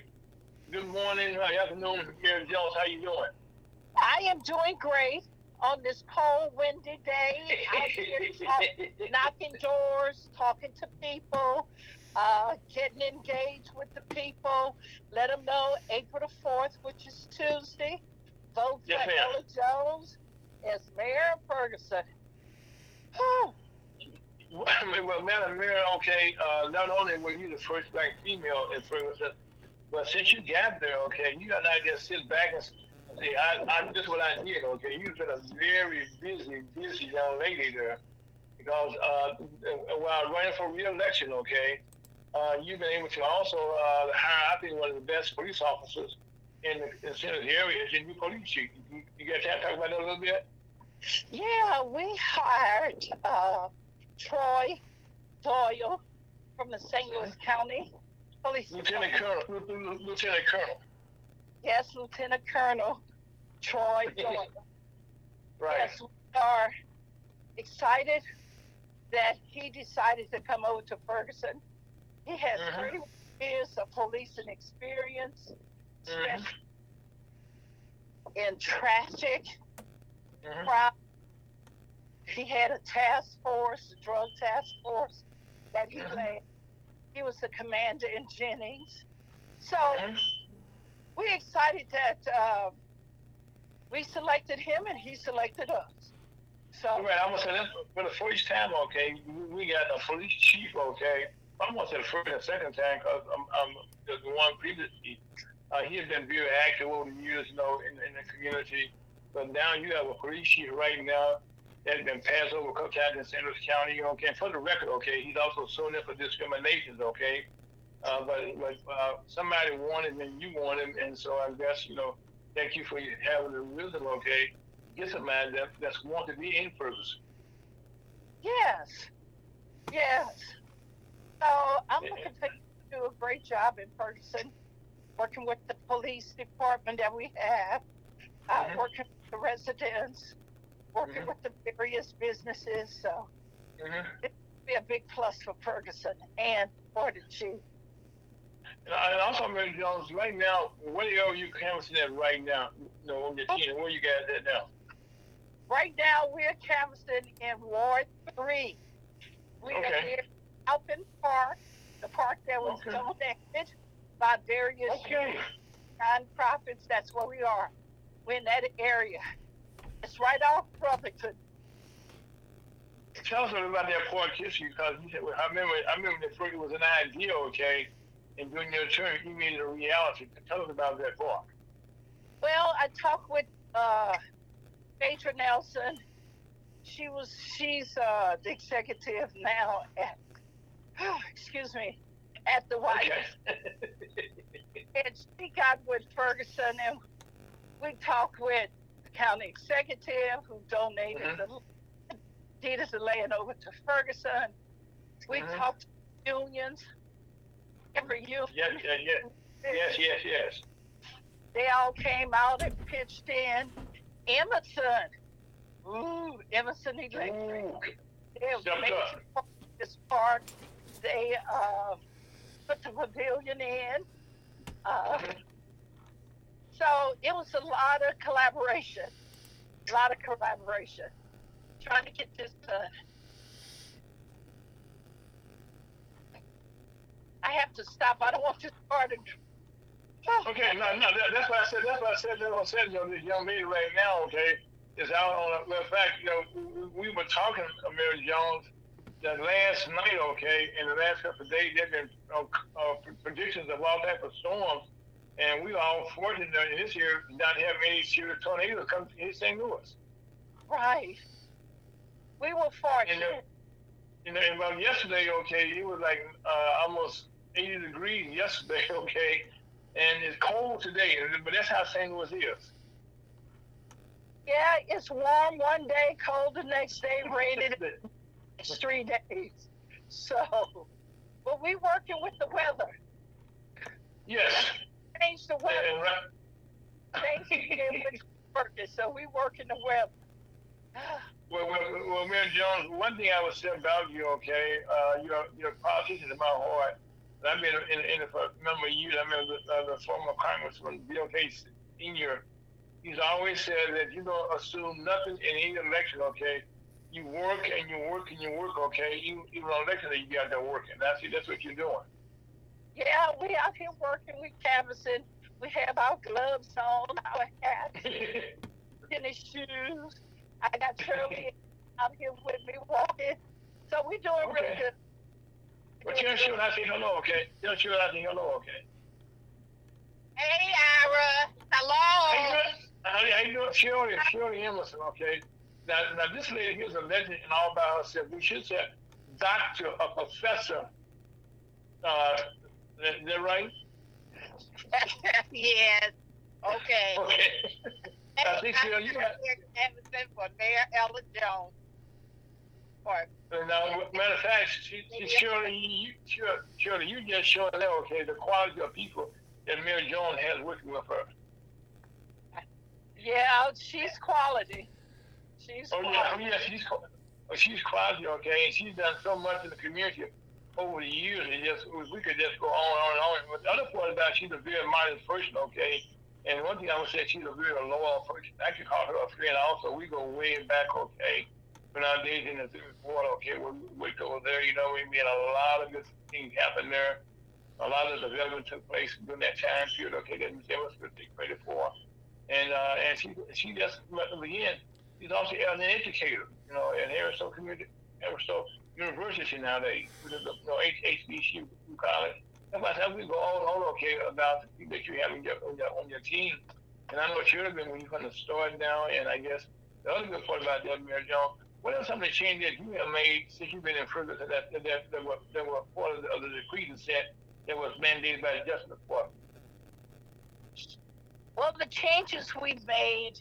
Good morning, good afternoon, Mayor Jones, how you doing? I am doing great on this cold, windy day. Out here knocking doors, talking to people, getting engaged with the people. Let them know April the 4th, which is Tuesday, vote for Ella Jones as Mayor of Ferguson. Whew. Well, Madam Mayor, okay, not only were you the first black female in Ferguson, but since you got there, okay, you got to just sit back and say, I this is what I did, okay? You've been a very busy young lady there because while running for re-election, okay, you've been able to also hire, I think, one of the best police officers in some of the areas in your police chief. You got time to talk about that a little bit? Yeah, we hired... Troy Doyle from the St. Louis County Police Department. Lieutenant Colonel. Yes, Lieutenant Colonel Troy Doyle. Right. Yes, we are excited that he decided to come over to Ferguson. He has 31 years of policing experience, especially in traffic crime. He had a task force, a drug task force that he led. He was the commander in Jennings. So we're excited that we selected him and he selected us. So right, I'm gonna say this for the first time, okay, we got a police chief, okay. I'm gonna say the first and second time because I'm the one previous chief. He had been very active over the years, you know, in the community. But now you have a police chief right now. That's been passed over a couple times in St. Louis County, okay, and for the record, okay, he's also suing for discriminations, okay, but somebody wanted him and you want him, and so I guess, you know, thank you for having the wisdom, okay, get somebody that's want to be in Ferguson. Yes. So I'm going to continue to do a great job in Ferguson, working with the police department that we have, working with the residents, working with the various businesses, so it would be a big plus for Ferguson and for the chief. And also, Mary Jones, right now, where are you canvassing at right now? No, on your team, where you guys at now? Right now, we're canvassing in Ward 3. We are here in Alpin Park, the park that was donated by various nonprofits. That's where we are. We're in that area. It's right off Rutherford. Tell us about that park history, because I remember that Ferguson was an idea, okay, and during your term, you made it a reality. Tell us about that park. Well, I talked with Major Nelson. She's the executive now at at the Whites. Okay. And she got with Ferguson, and we talked with the county executive who donated the land over to Ferguson. We talked to unions, every union. Yes. They all came out and pitched in. Emerson Electric. They're making this park. They put the pavilion in. So it was a lot of collaboration, trying to get this done. I have to stop. I don't want to start and... Okay, no, that's what I said, this young lady right now, okay, is out on the fact, we were talking to Mayor Jones that last night, okay, in the last couple of days, there have been predictions of all type of storms, and we were all fortunate this year not to have any serious tornadoes come to St. Louis. Right. We were fortunate. And about yesterday, okay, it was like almost 80 degrees yesterday, okay, and it's cold today, but that's how St. Louis is. Yeah, it's warm one day, cold the next day, rainy the next 3 days. So, but we working with the weather. Yes. Change the weather. And right. Change it with working, so we working the weather. Well, Mayor Jones, one thing I would say about you, okay, you're a politician in my heart. I've been in it for a number of years. I remember the former Congressman Bill Gates Sr. He's always said that you don't assume nothing in any election, okay? You work and you work and you work, okay? Even on election day, you got to work. And I see that's what you're doing. Yeah, we out here working, we canvassing. We have our gloves on, our hats, tennis shoes. I got Shirley out here with me walking. So we're doing really good. But tell Shirley I say hello, okay? Tell Shirley I say hello, okay? Hey, Ira. Hello. How you doing? Shirley Emerson, okay? Now this lady here's a legend and all by herself. We should say doctor or professor. Is that right? Yes. Okay. Okay. I think Shirley, you got Emerson for Mayor Ella Jones. Now, matter of fact, Shirley, you just showing that, okay, the quality of people that Mayor Jones has working with her. Yeah, she's quality. She's quality, okay, and she's done so much in the community over the years, and we could just go on and on. But the other part about she's a very modest person, okay, and one thing I would say, she's a very loyal person. I could call her a friend also. We go way back, okay. When our days in the third quarter, okay, we go there, we had a lot of good things happen there. A lot of development took place during that time period, okay, that Ms. Evans could take credit for. And she just, again, she's also an educator, and Harrisville University nowadays, HBCU, we call it. That's why I said we go all okay, about the people that you have on your team. And I know it should have been when you kind of started now, and I guess the other good part about that, Mayor Jones, what are some of the changes that you have made since you've been in prison that were part of the decree set that was mandated by the Justice Department? Well, the changes we made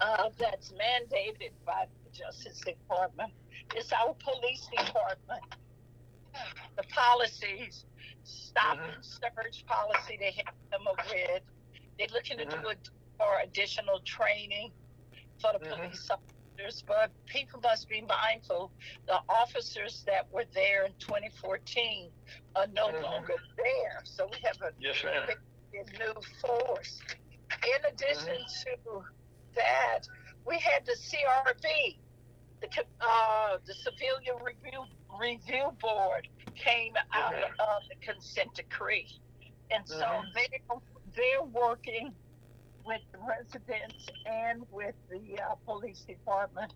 that's mandated by the Justice Department is our police department. The policies, stop and search policy they have them with. They're looking to do it for additional training for the police officers. But people must be mindful the officers that were there in 2014 are no longer there. So we have a new force. In addition to that, we had the CRB, the Civilian Review Board came out of the consent decree. And so they're working with the residents and with the police department.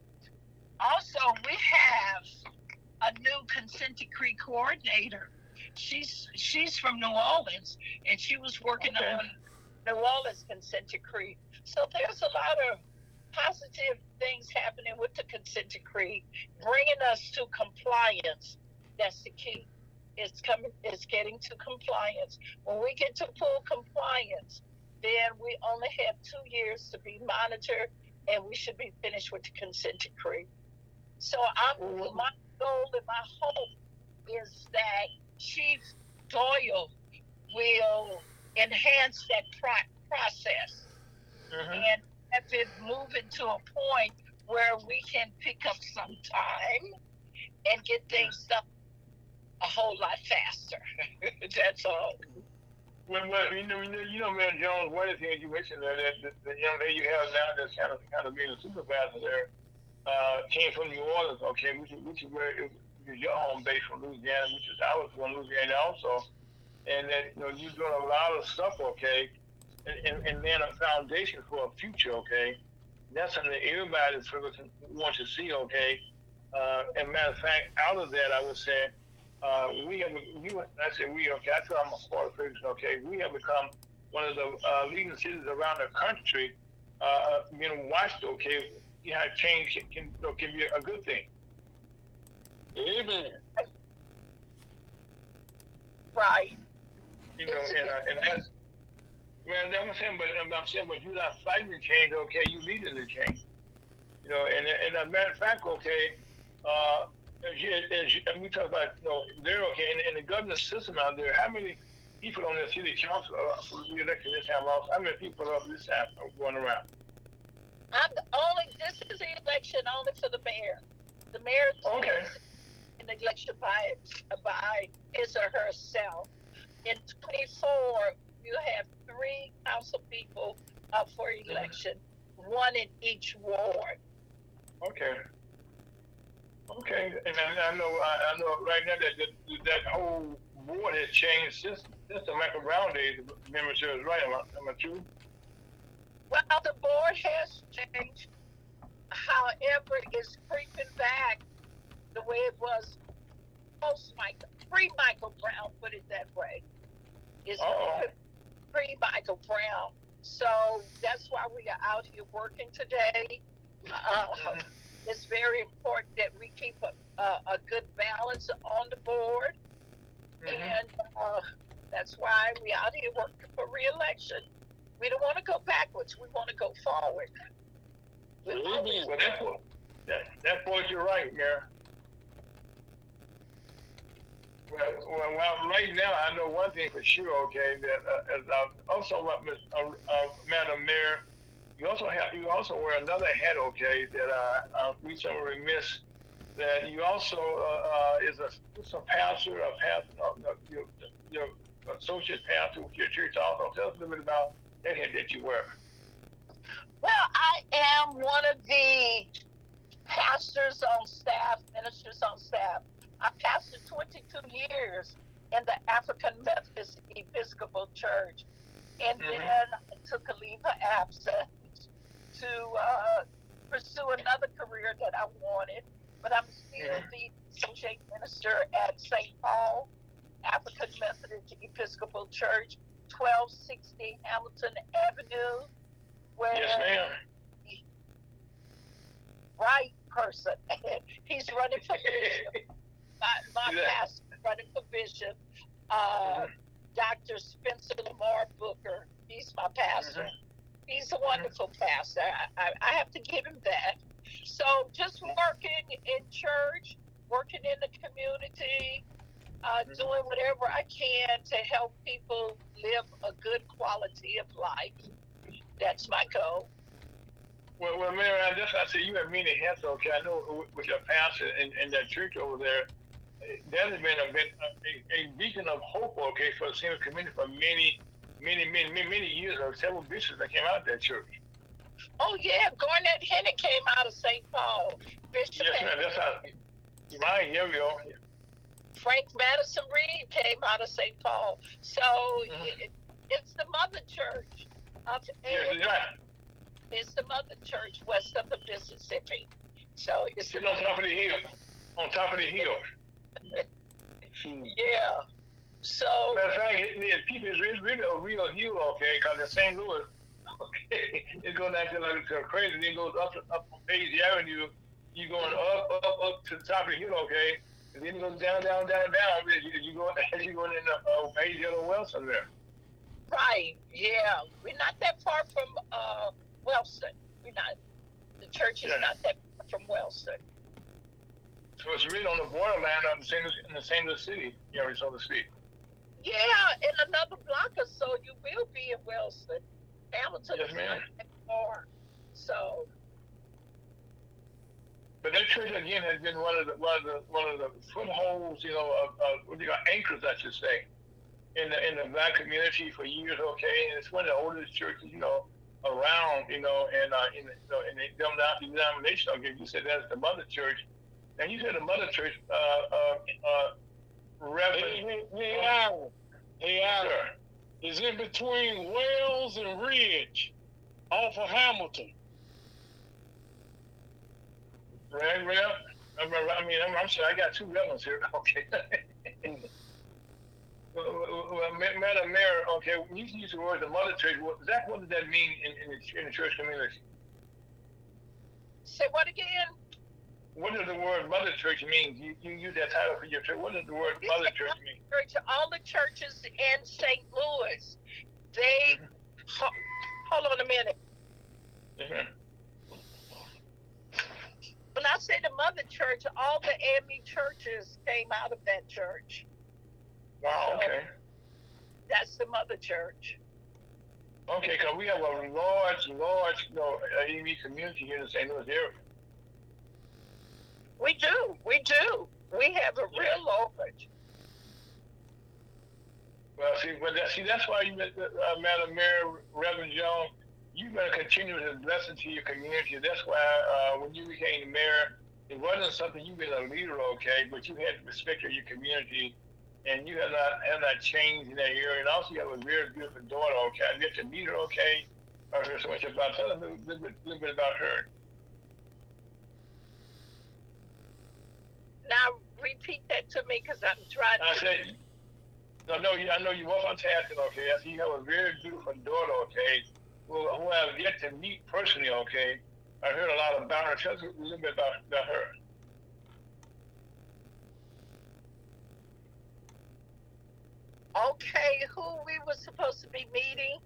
Also, we have a new consent decree coordinator. She's from New Orleans, and she was working on New Orleans consent decree. So there's a lot of positive things happening with the consent decree, bringing us to compliance. That's the key. It's getting to compliance. When we get to full compliance, then we only have 2 years to be monitored, and we should be finished with the consent decree. So my goal and my hope is that Chief Doyle will enhance that process and have it move into a point where we can pick up some time and get things done a whole lot faster. That's all. Well, you know, Mayor Jones, one of the things you mentioned there, that the young lady you have now that's kind of being a supervisor there, came from New Orleans, okay, which is where it was your home base from Louisiana, which is I was from Louisiana also, and that, you know, you're doing a lot of stuff, okay, and then a foundation for a future, okay. That's something that everybody wants to see, okay. And matter of fact, out of that, I would say, I'm a part of Ferguson, okay, we have become one of the leading cities around the country, being watched, okay, how change can be a good thing. Amen. Right. You know, and that's, man, that's what I'm saying, but you're not fighting the change, okay, you're leading the change. You know, and as a matter of fact, okay, as we talk about, you know, they're okay, and the government system out there, how many people on the city council are elected this time off? How many people are this time going around? This is the election only for the mayor. The mayor is an election by his or herself. In 24, you have 3 council people up for election, one in each ward. Okay. Okay, and I know right now that whole board has changed since the Michael Brown days. Remember, she was right. Am I true? Well, the board has changed. However, it's creeping back the way it was pre-Michael Brown, put it that way. It's pre-Michael Brown. So that's why we are out here working today. It's very important that we keep a good balance on the board, and that's why we out here working for re-election. We don't want to go backwards. We want to go forward. Well, that point you're right, Mayor. Well, right now I know one thing for sure. Okay, that as I also Madam Mayor. You also wear another hat, okay, that we somewhat remiss, that you also is a pastor, your associate pastor with your church also. Tell us a little bit about that hat that you wear. Well, I am one of the ministers on staff. I pastored 22 years in the African Methodist Episcopal Church, and then I took a leave of absence to pursue another career that I wanted, but I'm still the associate minister at St. Paul African Methodist Episcopal Church, 1260 Hamilton Avenue, where the right person, he's running for bishop, my pastor running for bishop, Dr. Spencer Lamar Booker, he's my pastor. He's a wonderful pastor. I have to give him that. So just working in church, working in the community, doing whatever I can to help people live a good quality of life. That's my goal. Well, Mary, I see you have many hats, okay? I know with your pastor and that church over there, that has been a beacon of hope, okay, for the senior community for many years ago, several bishops that came out of that church. Oh, yeah, Garnett Hennig came out of St. Paul. Bishop that's how, here we are. Frank Madison Reed came out of St. Paul. So it's the mother church. It's the mother church west of the Mississippi. So it's on top of the hill. On top of the hill. Yeah. So, matter of fact, people is really a real hill, okay, because in St. Louis, okay, it's going down to like it's crazy. Then it goes up on Page Avenue. You're going up to the top of the hill, okay, And then it goes down as you go in Asia or Wilson there. Right, yeah. We're not that far from Wilson. We're not. The church is not that far from Wilson. So it's really on the borderland of the St. Louis City, so to speak. Yeah, in another block or so, you will be in Wilson. Hamilton is not that far. So. But that church again has been one of the footholds, of anchors, I should say, in the black community for years. Okay, and it's one of the oldest churches, around, and the denomination. Okay, you said that's the mother church, and you said the mother church, Reverend Allen is in between Wales and Ridge, off of Hamilton. Right, well, I'm sure I got two reverends here. Okay. Well, Madam Mayor, okay, when you use the word the mother church, what does that mean in the church community? Say what again? What does the word mother church mean? You use that title for your church. What does the word mother church mean? All the churches in St. Louis, they... Hold on a minute. Mm-hmm. When I say the mother church, all the AME churches came out of that church. Wow, so okay. That's the mother church. Okay, because we have a large AME community here in the St. Louis area. We do. We have a real large. Well, that's why you, Madam Mayor, Reverend Jones, you're going to continue to blessing to your community. That's why when you became the mayor, it wasn't something you've been a leader, okay, but you had respect for your community, and you have not changed in that area. And also, you have a very beautiful daughter, okay. I get to meet her, okay. I heard so much about her. Tell us a little bit about her. Now, repeat that to me because I'm trying to... I know you won't fantastic, okay. I see you have a very beautiful daughter, okay, who I've yet to meet personally, okay? I heard a lot about her. Tell us a little bit about her. Okay, who we were supposed to be meeting?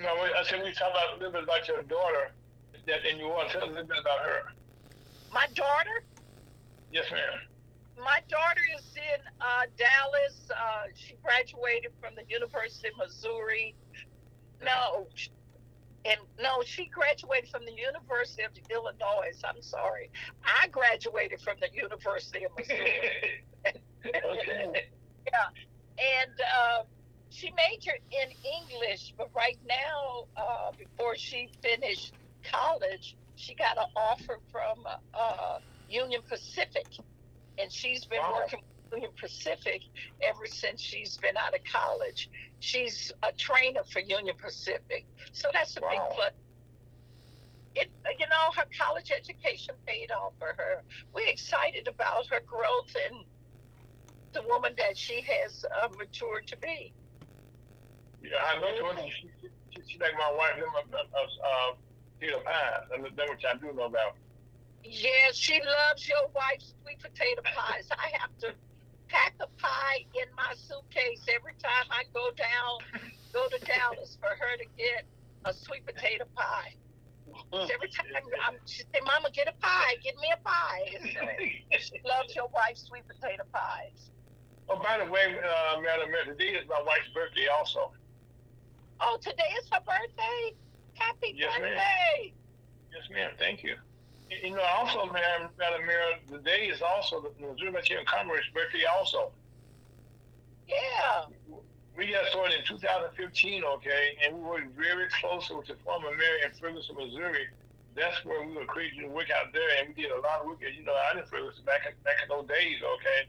No, I said we talked a little bit about your daughter, and you want to tell us a little bit about her. My daughter? Yes, ma'am. My daughter is in Dallas. She graduated from the University of Missouri. She graduated from the University of Illinois. I'm sorry. I graduated from the University of Missouri. Okay. Yeah. And she majored in English, but right now, before she finished college, she got an offer from Union Pacific. And she's been working with Union Pacific ever since she's been out of college. She's a trainer for Union Pacific. So that's a big plus. Her college education paid off for her. We're excited about her growth and the woman that she has matured to be. Yeah, I love her. She's like my wife, Peter Pie. That's what I do know about. Yeah, she loves your wife's sweet potato pies. I have to pack a pie in my suitcase every time I go to Dallas for her to get a sweet potato pie. So every time she said, "Mama, get a pie. Get me a pie." So she loves your wife's sweet potato pies. Oh, by the way, Madam Mayor, today is my wife's birthday also. Oh, today is her birthday? Happy birthday. Ma'am. Yes, ma'am. Thank you. Also, Madam Mayor, today is also the Missouri Black Chamber of Commerce birthday also. Yeah. We got started in 2015, okay, and we worked very closely with the former mayor in Ferguson, Missouri. That's where we were creating the work out there, and we did a lot of work, out in Ferguson back in those days, okay.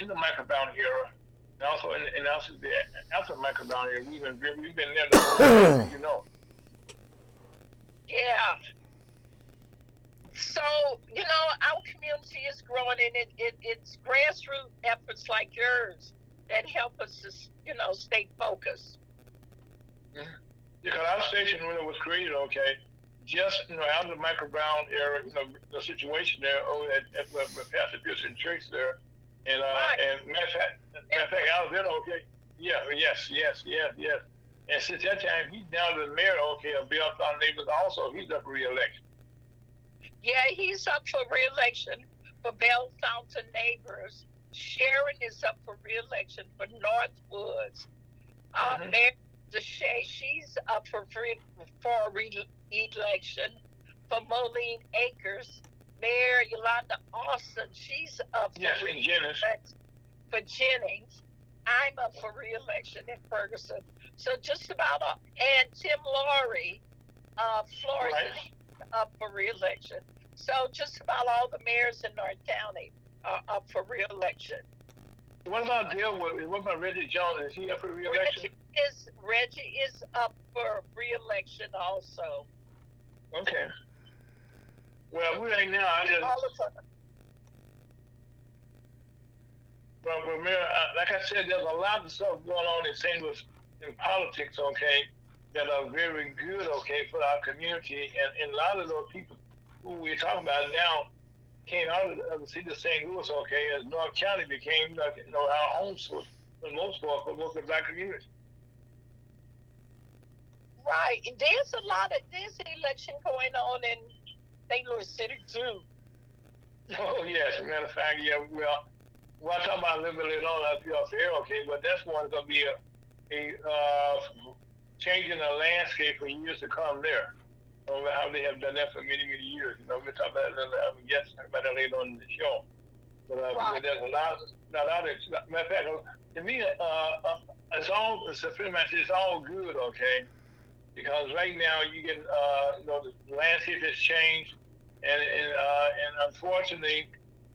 In the Michael Brown era, and also after the Michael Brown era, we've been there the whole time, Yeah. So, our community is growing, and it's grassroots efforts like yours that help us to, stay focused. Mm-hmm. Because our station, when it was created, okay, just, out of the Michael Brown era, the situation there over at Pastor Pearson Church there. And and matter of fact, I was there, yes. And since that time, he's down to the mayor, of Belltown Neighbors also. He's up for re-election. Yeah, he's up for re-election for Belltown to Neighbors. Sharon is up for re-election for Northwoods. Mary DeShay, she's up for re-election for Moline Acres. Mayor Yolanda Austin, she's up for re-election for Jennings. I'm up for re-election in Ferguson. So just about up. And Tim Laurie, Florida, right, up for re-election. So just about all the mayors in North County are up for re-election. What about Reggie Jones? Is he up for re-election? Reggie is up for re-election also. Okay. Well, right now, Well, Mayor, like I said, there's a lot of stuff going on in St. Louis in politics, that are very good, for our community. And a lot of those people who we're talking about now came out of the city of St. Louis, as North County became, our home source for the most part for most of the black community. Right. There's a lot of this election going on in St. Louis City, too. Oh, yes. As a matter of fact, yeah, well, we'll talk about a little bit later on up here, but that's one going to be a changing the landscape for years to come there. How they have done that for many, many years. We'll talk about that, later on in the show. But right. There's a lot of, matter of fact, to me, it's all good, because right now you get, the landscape has changed, and unfortunately,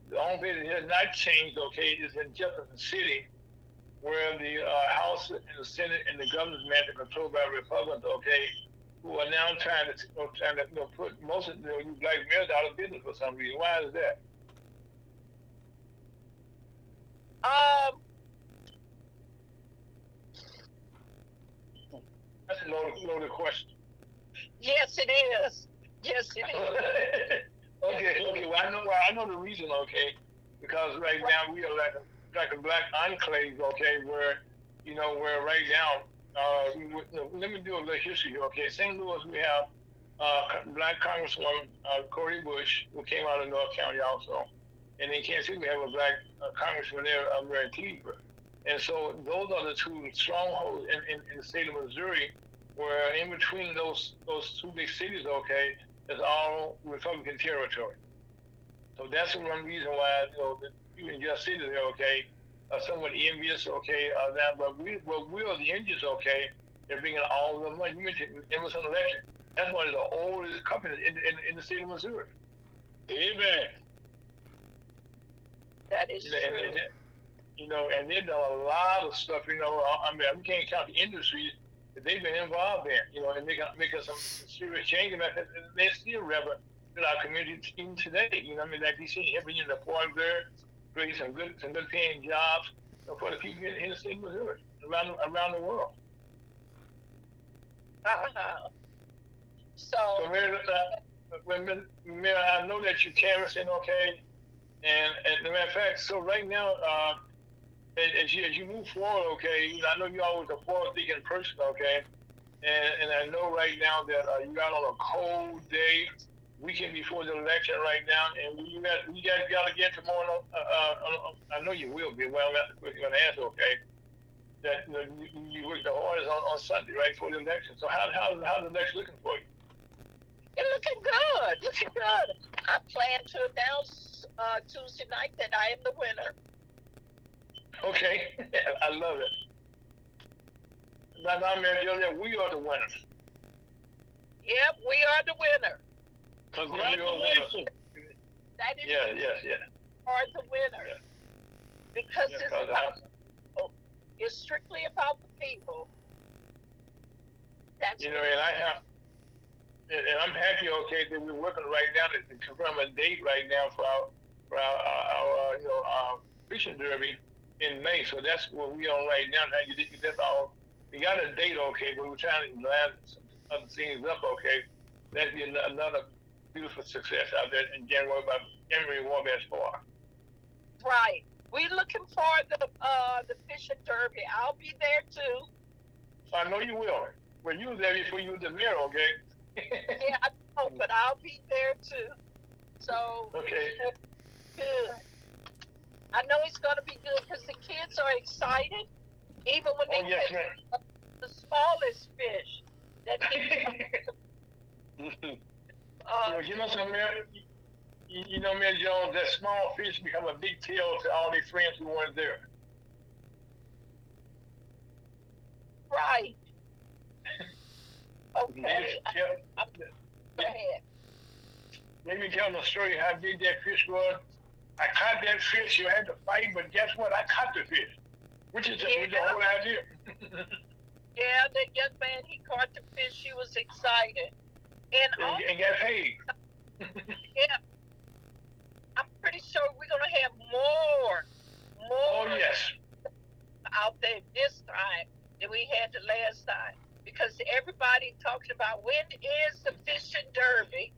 the only thing that has not changed, is in Jefferson City, where the House and the Senate and the governor's mansion are controlled by Republicans, who are now trying to put most of the black mayors out of business for some reason. Why is that? That's a loaded question. Yes, it is. Yes, it is. Okay. Well, I know the reason, because right now we are like a black enclave, where, where right now, let me do a little history, St. Louis, we have black Congresswoman Cori Bush, who came out of North County also, and in Kansas City we have a black Congressman there, Mary Cleaver, and so those are the two strongholds in the state of Missouri, where in between those two big cities, it's all Republican territory. So that's one reason why, you can just see that they're are somewhat envious, that, but we are the envious, they're bringing all the money. You mentioned Emerson Electric. That's one of the oldest companies in the state of Missouri. Amen. That is true. And they've done a lot of stuff, we can't count the industries that they've been involved in, and make some serious changes. They're still relevant to our community even today. Like you see, every year the point there, create some good paying jobs for the people in the state of Missouri, around the world. Uh-huh. So Mayor, I know that you're canvassing, and as a matter of fact, so right now, as you move forward, I know you're always a forward-thinking person, and I know right now that you're out on a cold day, weekend before the election right now, and you guys got to get tomorrow. I know you will be. Well, I'm going to ask, that you work the hardest on Sunday, right, for the election. So how's the election looking for you? It's looking good. I plan to announce Tuesday night that I am the winner. Okay, I love it. Now, Mary Julia, we are the winners. Yep, we are the winner. Congratulations. That is are the winner. Yeah. Because it's strictly about the people. That's and I'm happy, that we're working right now to confirm a date right now for our our fishing derby in May. So that's what we're on right now. Now we got a date, but we're trying to line some other things up, that'd be another beautiful success out there in January by Emory Warbeck Bar. Right. We're looking forward to the Fisher Derby. I'll be there too. I know you will. Well, you were there before you were the mayor, okay? Yeah, I know, but I'll be there too. So, okay. It's good. I know it's going to be good because the kids are excited, even when they catch the smallest fish. That you know, so Mayor, you know, Mayor Jones, that small fish become a big deal to all their friends who weren't there. Right. Okay. Go ahead. Let me tell the story how big that fish was. I caught that fish. You had to fight, but guess what? I caught the fish, which is the whole idea. Yeah, that young man, he caught the fish. He was excited. And got paid. Yeah. I'm pretty sure we're going to have more. Oh, yes. Out there this time than we had the last time. Because everybody talking about when is the fishing derby,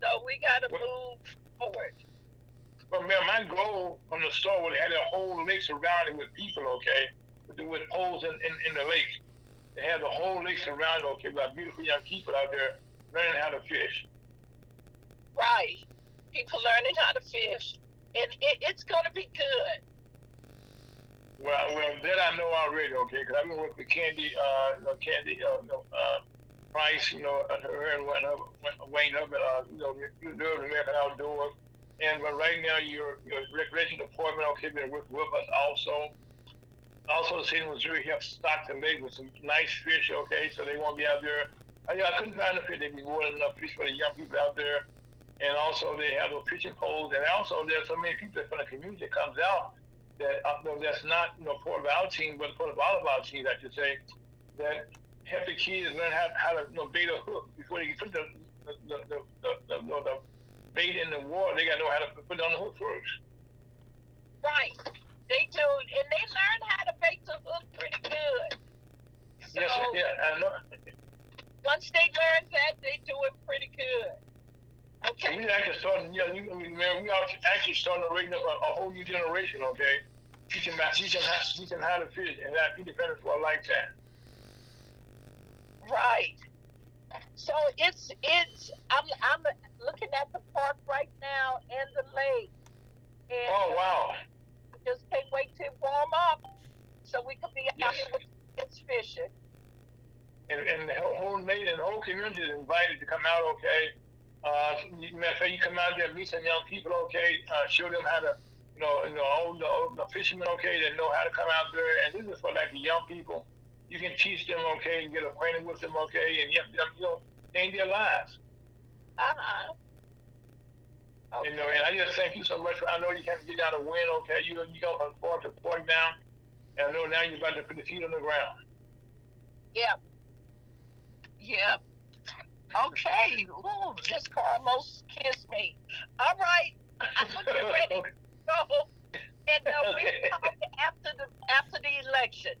so we got to move forward. Well, man, my goal from the store would have had a whole lake surrounded with people, okay, with holes in the lake. They had the whole lake surrounded, okay, by beautiful young people out there learning how to fish. Right. People learning how to fish. And it's going to be good. Well, that I know already, okay, because I've been working with Candy Price, you know, her and Wayne up at, you know, the American Outdoors. And right now, your recreation department, okay, been working with us also. Also, the city of Missouri have stocked the lake with some nice fish, okay, so they won't be out there. I couldn't find a fish. They'd be more than enough fish for the young people out there. And also, they have those fishing poles. And also, there's so many people from the community that comes out. That that's not, you know, part of our team, but part of all of our teams, I should say, that help the kids learn how to, you know, bait a hook before they put the bait in the water. They got to know how to put it on the hook first. Right, they do, and they learn how to bait the hook pretty good. So yes, yeah, I know. Once they learn that, they do it pretty good. Okay. We actually starting, we actually starting a whole new generation. Okay, teaching how to fish and how to be better for a lifetime. Right. So it's I'm looking at the park right now and the lake. And oh wow! Just can't wait to warm up so we can be out here with kids fishing. And the whole lake and the whole community is invited to come out. Okay. Matter of fact, you come out there, meet some young people, okay, show them how to, you know, all the fishermen, okay, that know how to come out there, and this is for, like, the young people. You can teach them, okay, and get acquainted with them, okay, and, you know, change their lives. Uh-huh. Okay. You know, and I just thank you so much. I know you can't get out of wind, okay, you go from port to port down, and I know now you're about to put the feet on the ground. Yep. Okay, ooh, this Carlos kissed me. All right, I think we're ready to go. And we're talking after the election.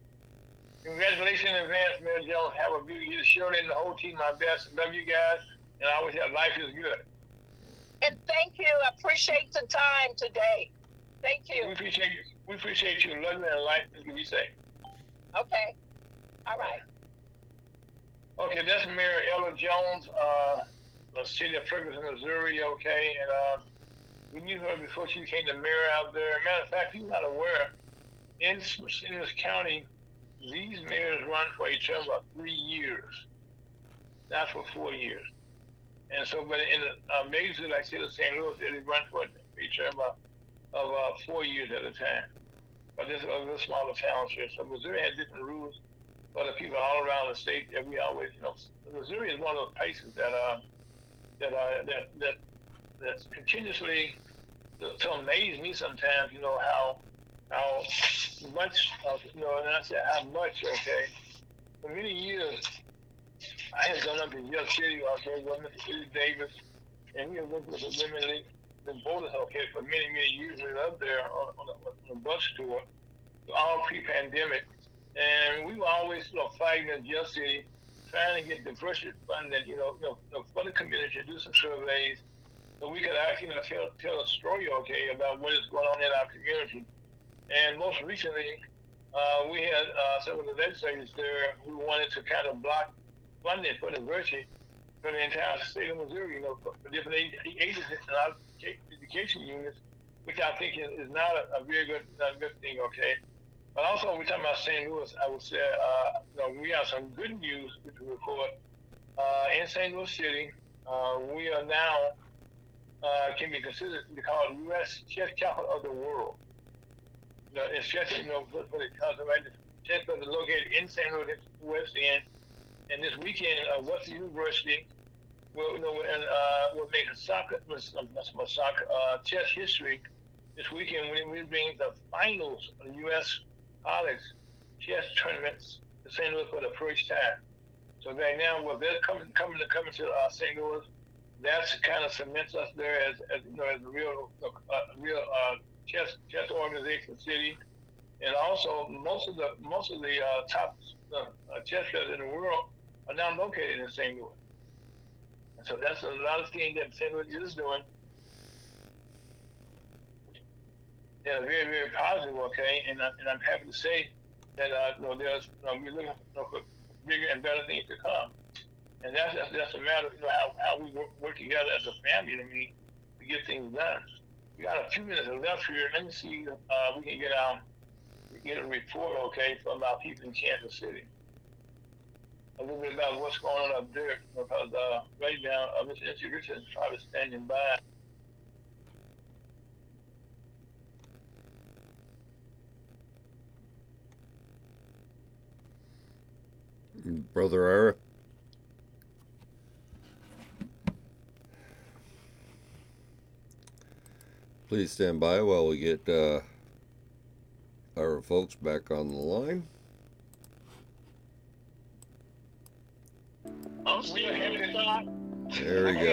Congratulations in advance, Mayor Jones. Have a beautiful year. Shirley and the whole team, my best. Love you guys, and I always have life is good. And thank you. I appreciate the time today. Thank you. We appreciate you. Love you and life is good. Be safe. Okay. All right. Okay, that's Mayor Ella Jones, the city of Ferguson, Missouri, okay, and we knew her before she became the mayor out there. Matter of fact, you're not aware, in this county, these mayors run for a term of 3 years, not for 4 years. And so, but in a major like city of St. Louis, they run for a term of 4 years at a time. But this is a smaller town here, so Missouri has different rules. But the people all around the state that we always, you know, Missouri is one of those places that's continuously to amaze me sometimes. You know how much of, you know, and I said how much. Okay, for many years I had gone up to York City. Okay, with Mr. Davis, and we had worked with the women league in Boulder. Okay, for many years we were up there on a bus tour, all pre-pandemic. And we were always, you know, fighting in York City trying to get the budget funded, for the community to do some surveys so we could actually tell a story, about what is going on in our community. And most recently, we had some of the legislators there who wanted to kind of block funding for the budget for the entire state of Missouri, for different agencies and our education units, which I think is not a very good, not a good thing, But also, when we're talking about St. Louis, I would say we have some good news to report. In St. Louis City, we are now, can be considered to be called U.S. Chess Capital of the World. It's just, for the council, right? Chess is located in St. Louis West End. And this weekend, Western University will make a chess history. This weekend, we bring the finals of the U.S. college chess tournaments to St. Louis for the first time. So right now, they're coming to St. Louis. That's kind of cements us there as a real chess organization city. And also, most of the top chess players in the world are now located in St. Louis. And so that's a lot of things that St. Louis is doing. Yeah, very, very positive, and I'm happy to say that we're looking for bigger and better things to come, and that's a matter of how we work together as a family. To get things done. We got a few minutes left here. Let me see if we can get a report, from our people in Kansas City. A little bit about what's going on up there, because right now, Mr. MC Richardson is probably standing by. Brother Ira. Please stand by while we get our folks back on the line. There we go.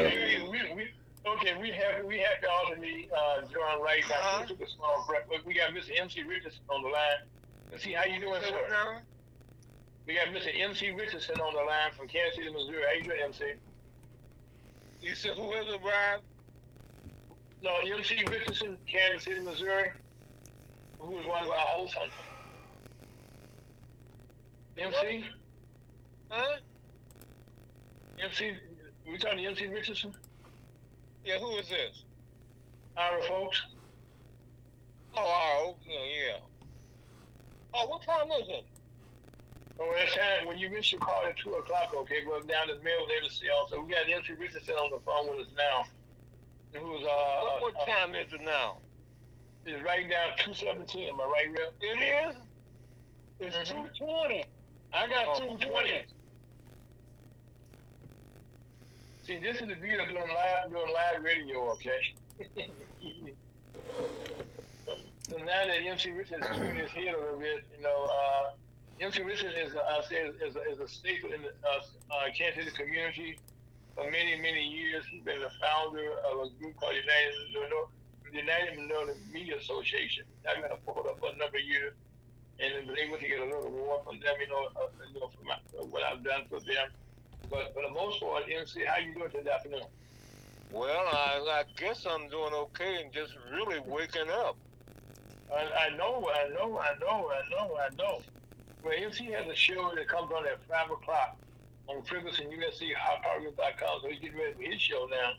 We have y'all to be joined right now. We took a small break, but we got Mr. MC Richardson on the line. Let's see how you doing, sir. We got Mr. MC Richardson on the line from Kansas City, Missouri. How you doing, MC? You said who is it, Brian? No, MC Richardson, Kansas City, Missouri. Who was one of our hosts? MC? Huh? MC? We talking to MC Richardson? Yeah, who is this? Our folks. Oh, yeah. Oh, what time is it? Oh, that's time. When you miss your call at 2 o'clock, go down to the mail there to see also. We got MC Richardson on the phone with us now. Who's, what time is it now? It's right now 2:17. Am I right, Rip? It is? It's 2:20. I got 2:20. See, this is the beauty of doing live radio, So now that MC Richardson is turning his head a little bit, MC Richardson is a staple in the Kansas City community for many, many years. He's been the founder of a group called United Minority Media Association. I've been a part of for a number of years, and been able to get a little reward from them, for what I've done for them. But for the most part, MC, how you doing today afternoon? Well, I guess I'm doing okay and just really waking up. I know. Well, MC has a show that comes on at 5 o'clock on Ferguson, USC, hotpartners.com, so he's getting ready for his show now.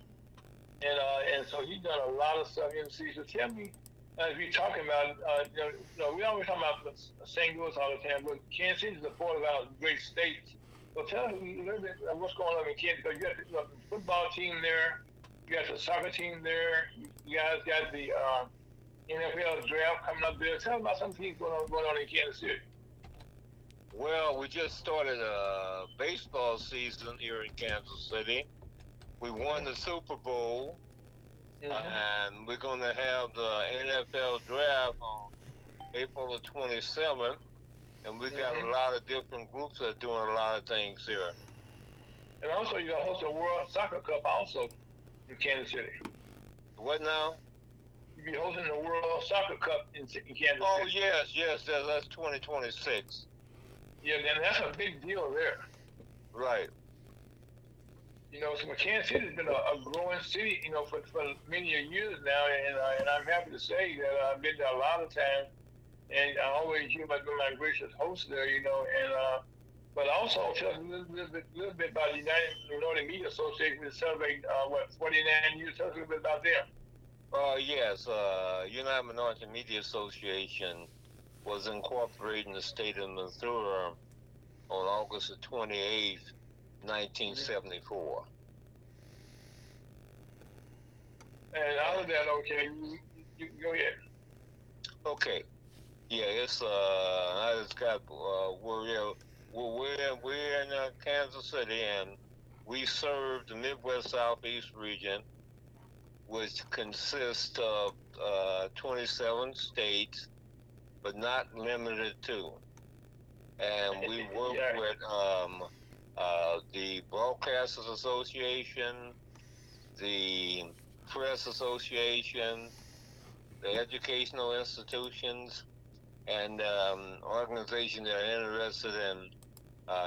And so he's done a lot of stuff, MC. So tell me, as we're talking about, we always talk about St. Louis all the time, but Kansas City is a part of our great states. So tell us a little bit about what's going on in Kansas, because you got the football team there, you got the soccer team there, you guys got the NFL draft coming up there. Tell us about some things going on in Kansas City. Well, we just started a baseball season here in Kansas City. We won the Super Bowl, and we're going to have the NFL draft on April the 27th, and we got a lot of different groups that are doing a lot of things here. And also, you're going to host a World Soccer Cup also in Kansas City. What now? You'll be hosting the World Soccer Cup in Kansas City. Oh, yes, that's 2026. Yeah, man, that's a big deal there. Right. You know, so Kansas City has been a growing city, you know, for many years now, and I'm happy to say that I've been there a lot of times, and I always hear about my gracious host there, you know, and but also tell us a little bit about the United Minority Media Association to celebrate, 49 years. Tell us a little bit about them. Yes, United Minority Media Association was incorporated in the state of Missouri on August the 28th, 1974. And out of that, okay, you go ahead. Okay. Yeah, it's, I just got, we're in Kansas City, and we serve the Midwest Southeast region, which consists of 27 states, but not limited to. And we work with the Broadcasters Association, the Press Association, the educational institutions, and organizations that are interested in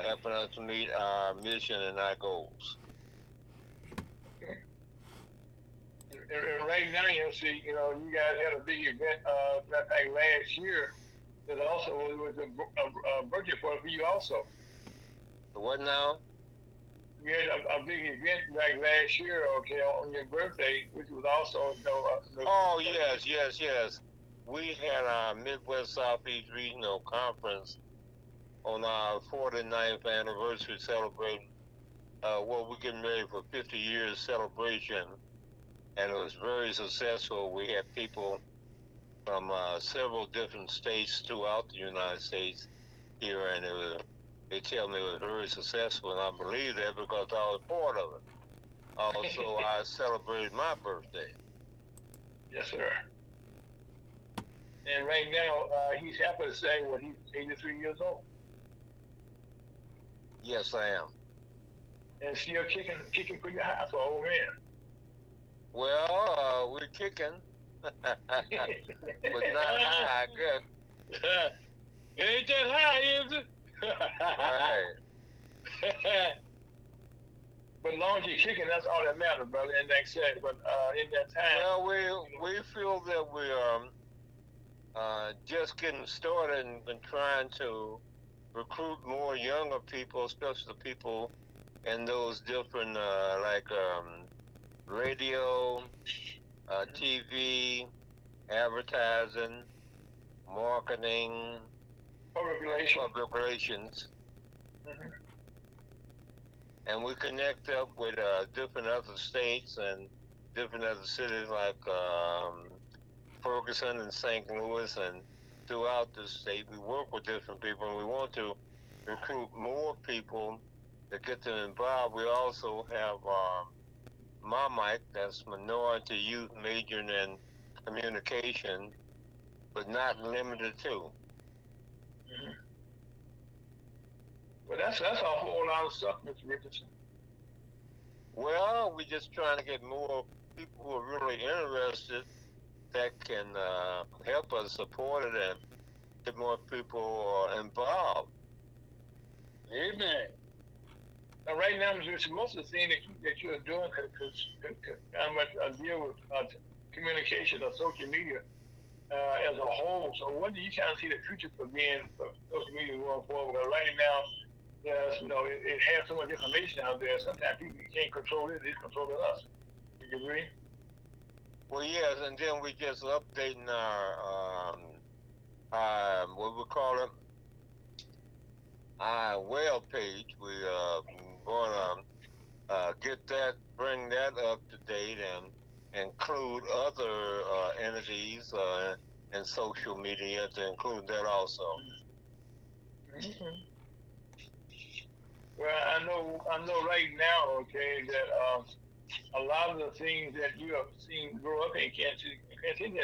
helping us to meet our mission and our goals. And right now, you know, you guys had a big event last year that also was a birthday party for you also. What now? You had a big event like last year, okay, on your birthday, which was also... Yes. We had our Midwest Southeast Regional Conference on our 49th anniversary celebrating we're getting ready for 50 years celebration. And it was very successful. We had people from several different states throughout the United States here, and they tell me it was very successful, and I believe that because I was part of it. Also, I celebrated my birthday. Yes, sir. And right now, he's happy to say, well, he's 83 years old. Yes, I am. And still kicking pretty high for old man. Well, we're kicking, but not high, good. It ain't that high, is it? Right. But as long as you're kicking, that's all that matters, brother. And like I said, but in that time, well, we feel that we are just getting started and been trying to recruit more younger people, especially the people in those different radio, TV, advertising, marketing, public relations. Mm-hmm. And we connect up with different other states and different other cities like Ferguson and St. Louis, and throughout the state we work with different people, and we want to recruit more people to get them involved. We also have my mic, that's Minority Youth Majoring in Communication, but not limited to. Mm-hmm. Well, that's a whole lot of stuff, Mr. Richardson. Well, we're just trying to get more people who are really interested that can help us support it and get more people involved. Amen. Now, right now, most of the thing that you're doing, because I'm going to deal with communication or social media as a whole. So, what do you kind of see the future for being for social media going forward? Because right now, it has so much information out there. Sometimes people can't control it; it's controlling us. You agree? Well, yes. And then we're just updating our what we call it, our web page. We gonna get that, bring that up to date, and include other entities and social media to include that also. Mm-hmm. Well, I know right now, okay, that a lot of the things that you have seen grow up in Kansas City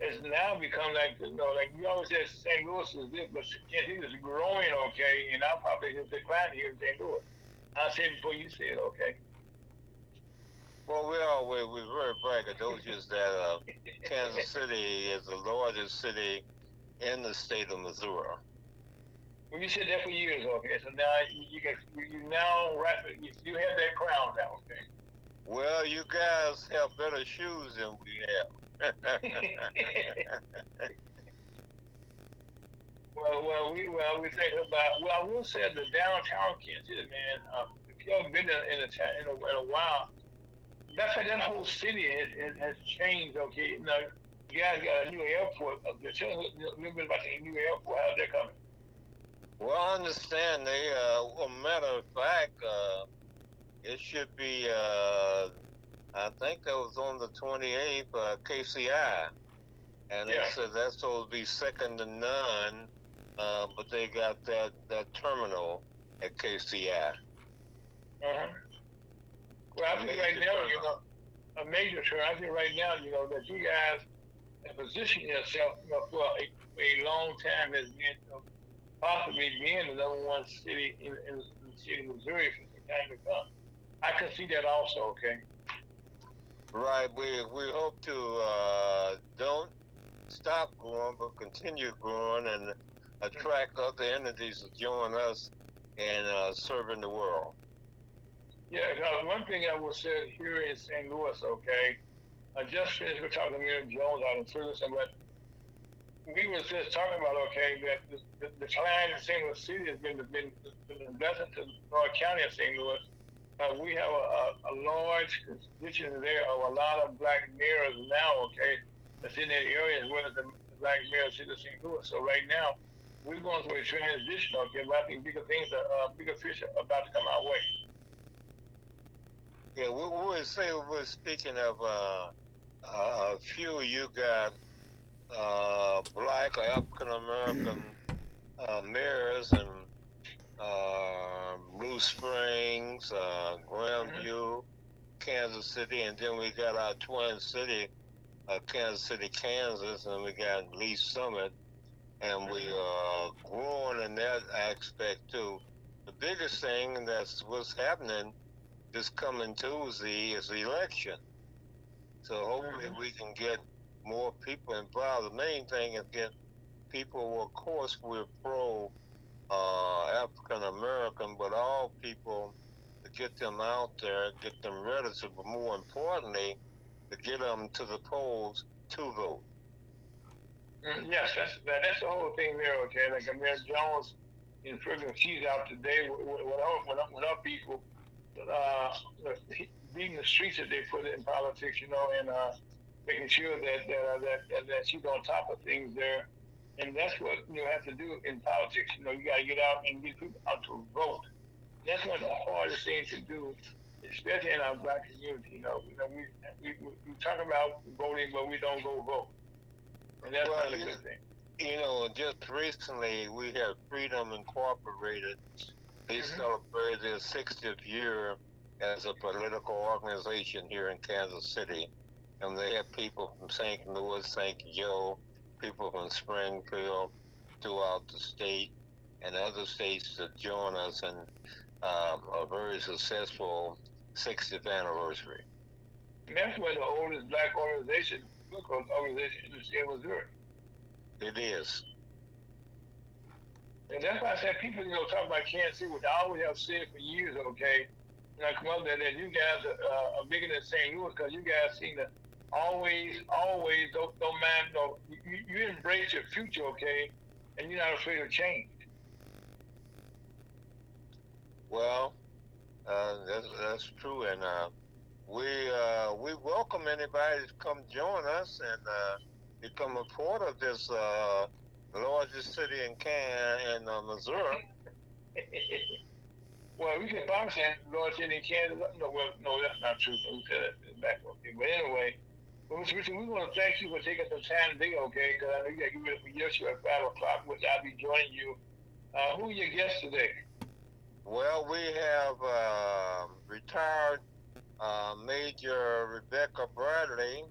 has now become like we always said St. Louis is this, but Kansas City is growing, okay, and our population is declining here in St. Louis. I said before you said, okay. Well, we're very braggadocious that Kansas City is the largest city in the state of Missouri. You said that for years, okay? So now you have that crown now, okay? Well, you guys have better shoes than we have. well, we think about. Well, I will say the downtown kids, man. If y'all been in a while, that's like that whole city has changed, okay? You know, you guys got a new airport. Tell us a little bit about the new airport. How's that coming? Well, I understand they, matter of fact, it should be, I think that was on the 28th, KCI. And yeah. They said that's supposed to be second to none, but they got that terminal at KCI. Uh-huh. Well, I think right now, you know, a major turn, I think right now, you know, that you guys have positioned yourself, you know, for a long time as being, possibly being the number one city in the city of Missouri for some time to come. I can see that also, okay? Right. We hope to don't stop growing, but continue growing and attract other entities to join us in serving the world. Yeah, because one thing I will say here in St. Louis, okay? I just finished with talking to Mayor Jones out in Ferguson, but we were just talking about, okay, that the decline in St. Louis City has been a blessing to North County of St. Louis. We have a large constituency there of a lot of black mayors now, okay, that's in that area as well as the black mayor of the city of St. Louis. So right now, we're going through a transition, okay, but I think bigger things, bigger fish are about to come our way. Yeah, we would say we're speaking of a few you got. Black or African American mayors in Blue Springs, Grandview, Kansas City, and then we got our twin city, Kansas City, Kansas, and we got Lee Summit, and we are growing in that aspect too. The biggest thing that's what's happening this coming Tuesday is the election. So hopefully we can get more people involved. The main thing is get people, of course, we're pro African American, but all people, to get them out there, get them registered, but more importantly, to get them to the polls to vote. Yes, that's the whole thing there, okay? Like Mayor Jones in prison, she's out today with our people beating the streets that they put in politics, you know, and making sure that she's on top of things there. And that's what you have to do in politics. You know, you got to get out and get people out to vote. That's one of the hardest things to do, especially in our black community. You know we talk about voting, but we don't go vote. And that's not a good thing. You know, just recently we have Freedom Incorporated. They celebrated their 60th year as a political organization here in Kansas City. And they have people from St. Louis, St. Joe, people from Springfield, throughout the state, and other states that join us in a very successful 60th anniversary. And that's one of the oldest black organization in the state of Missouri. It is. And that's why I said people, you know, talk about Kansas City, which I always have said for years, okay, and I come up there that you guys are bigger than St. Louis because you guys seem to always don't mind. You embrace your future, okay, and you're not afraid of change. Well, that's true, and we welcome anybody to come join us and become a part of this largest city in Missouri. Well, we can box in North City, Kansas. No, that's not true. We said that backwards. But anyway, Mr. Richard, we want to thank you for taking some time today, okay? Because I know you got to get ready for your show at 5:00, which I'll be joining you. Who are your guests today? Well, we have retired Major Rebecca Bradley.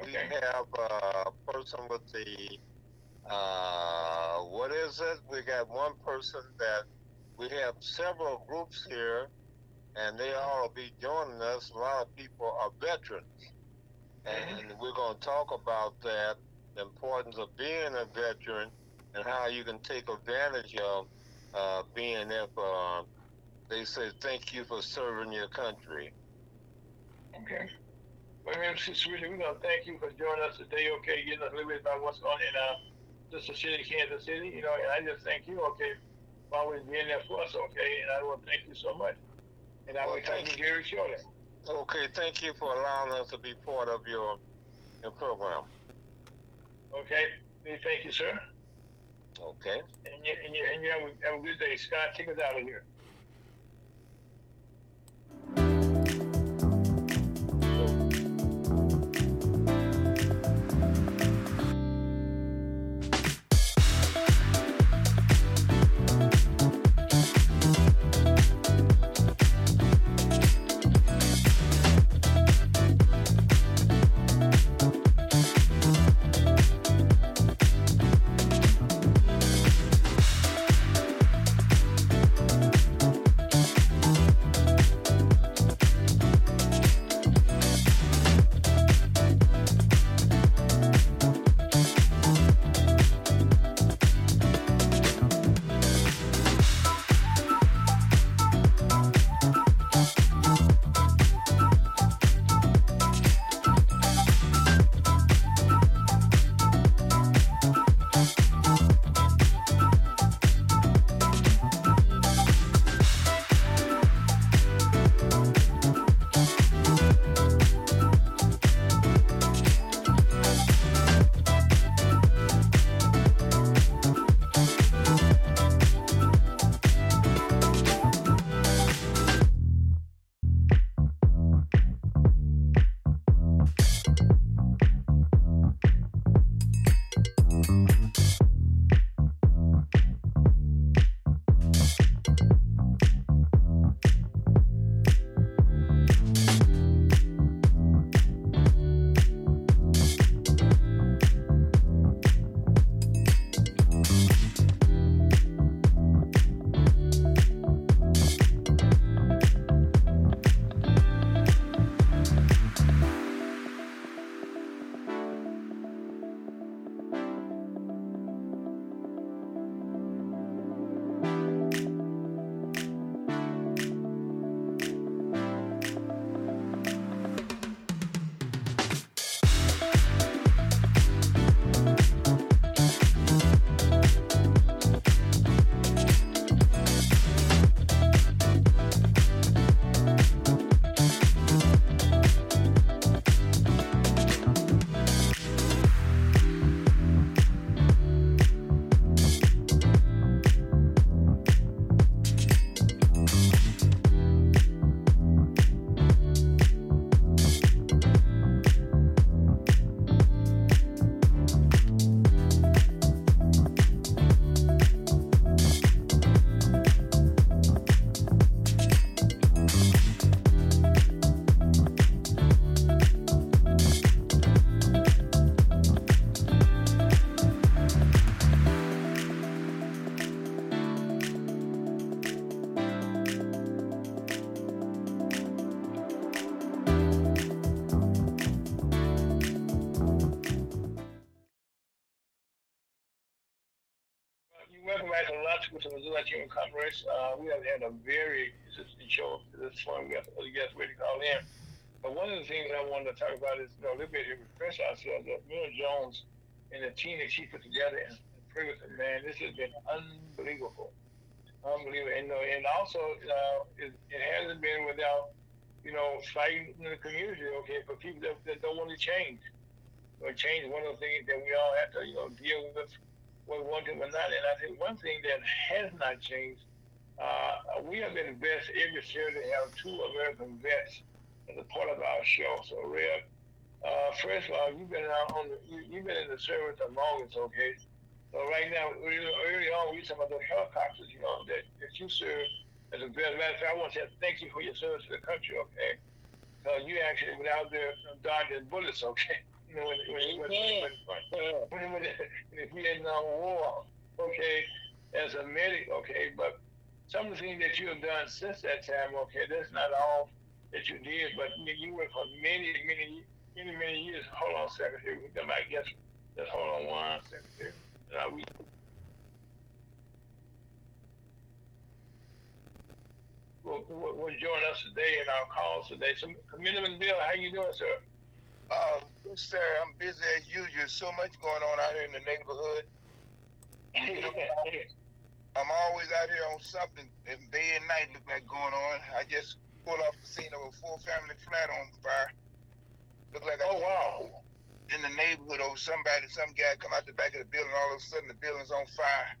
Okay. We have a person with the what is it? We got one person that. We have several groups here, and they all will be joining us. A lot of people are veterans, and we're going to talk about that, the importance of being a veteran and how you can take advantage of being there for, they say, thank you for serving your country. Okay. Well, we're going to thank you for joining us today, okay, getting us a little bit about what's going on in our sister city, Kansas City, you know, and I just thank you, okay, for always being there for us, okay, and I want to thank you so much. And I will thank you very shortly. Okay, thank you for allowing us to be part of your program. Okay, thank you, sir. Okay. And you have a good day. Scott, take us out of here. Human Congress. We have had a very consistent show to this point. We have other guests ready to call in. But one of the things I wanted to talk about is, you know, a little bit to refresh ourselves. Mayor Jones and the team that she put together in Ferguson, man, this has been unbelievable. Unbelievable. And also, it hasn't been without, you know, fighting in the community, okay, for people that don't want to change. Or change one of the things that we all have to, you know, deal with. Well, one thing was not, and I think one thing that has not changed, we have been vets every year to have two American vets as a part of our show. So, Rev, first of all, you've been in the service the longest, okay? So right now, early on, we talking about those helicopters, you know, that you serve as a vet. Matter of fact, I want to say thank you for your service to the country, okay? So you actually went out there dodging bullets, okay? You know, when he had no war, okay, as a medic, okay, but some of the things that you have done since that time, okay, that's not all that you did, but you went for many years. Hold on, Secretary. We got my guest. Just hold on one second. will join us today in our calls today. So, Committeeman Bill, how you doing, sir? Sir, I'm busy as usual. There's so much going on out here in the neighborhood. You know, I'm always out here on something, day and night looking at going on. I just pulled off the scene of a four-family flat on fire. Looked like I wow. In the neighborhood, or some guy come out the back of the building, all of a sudden the building's on fire.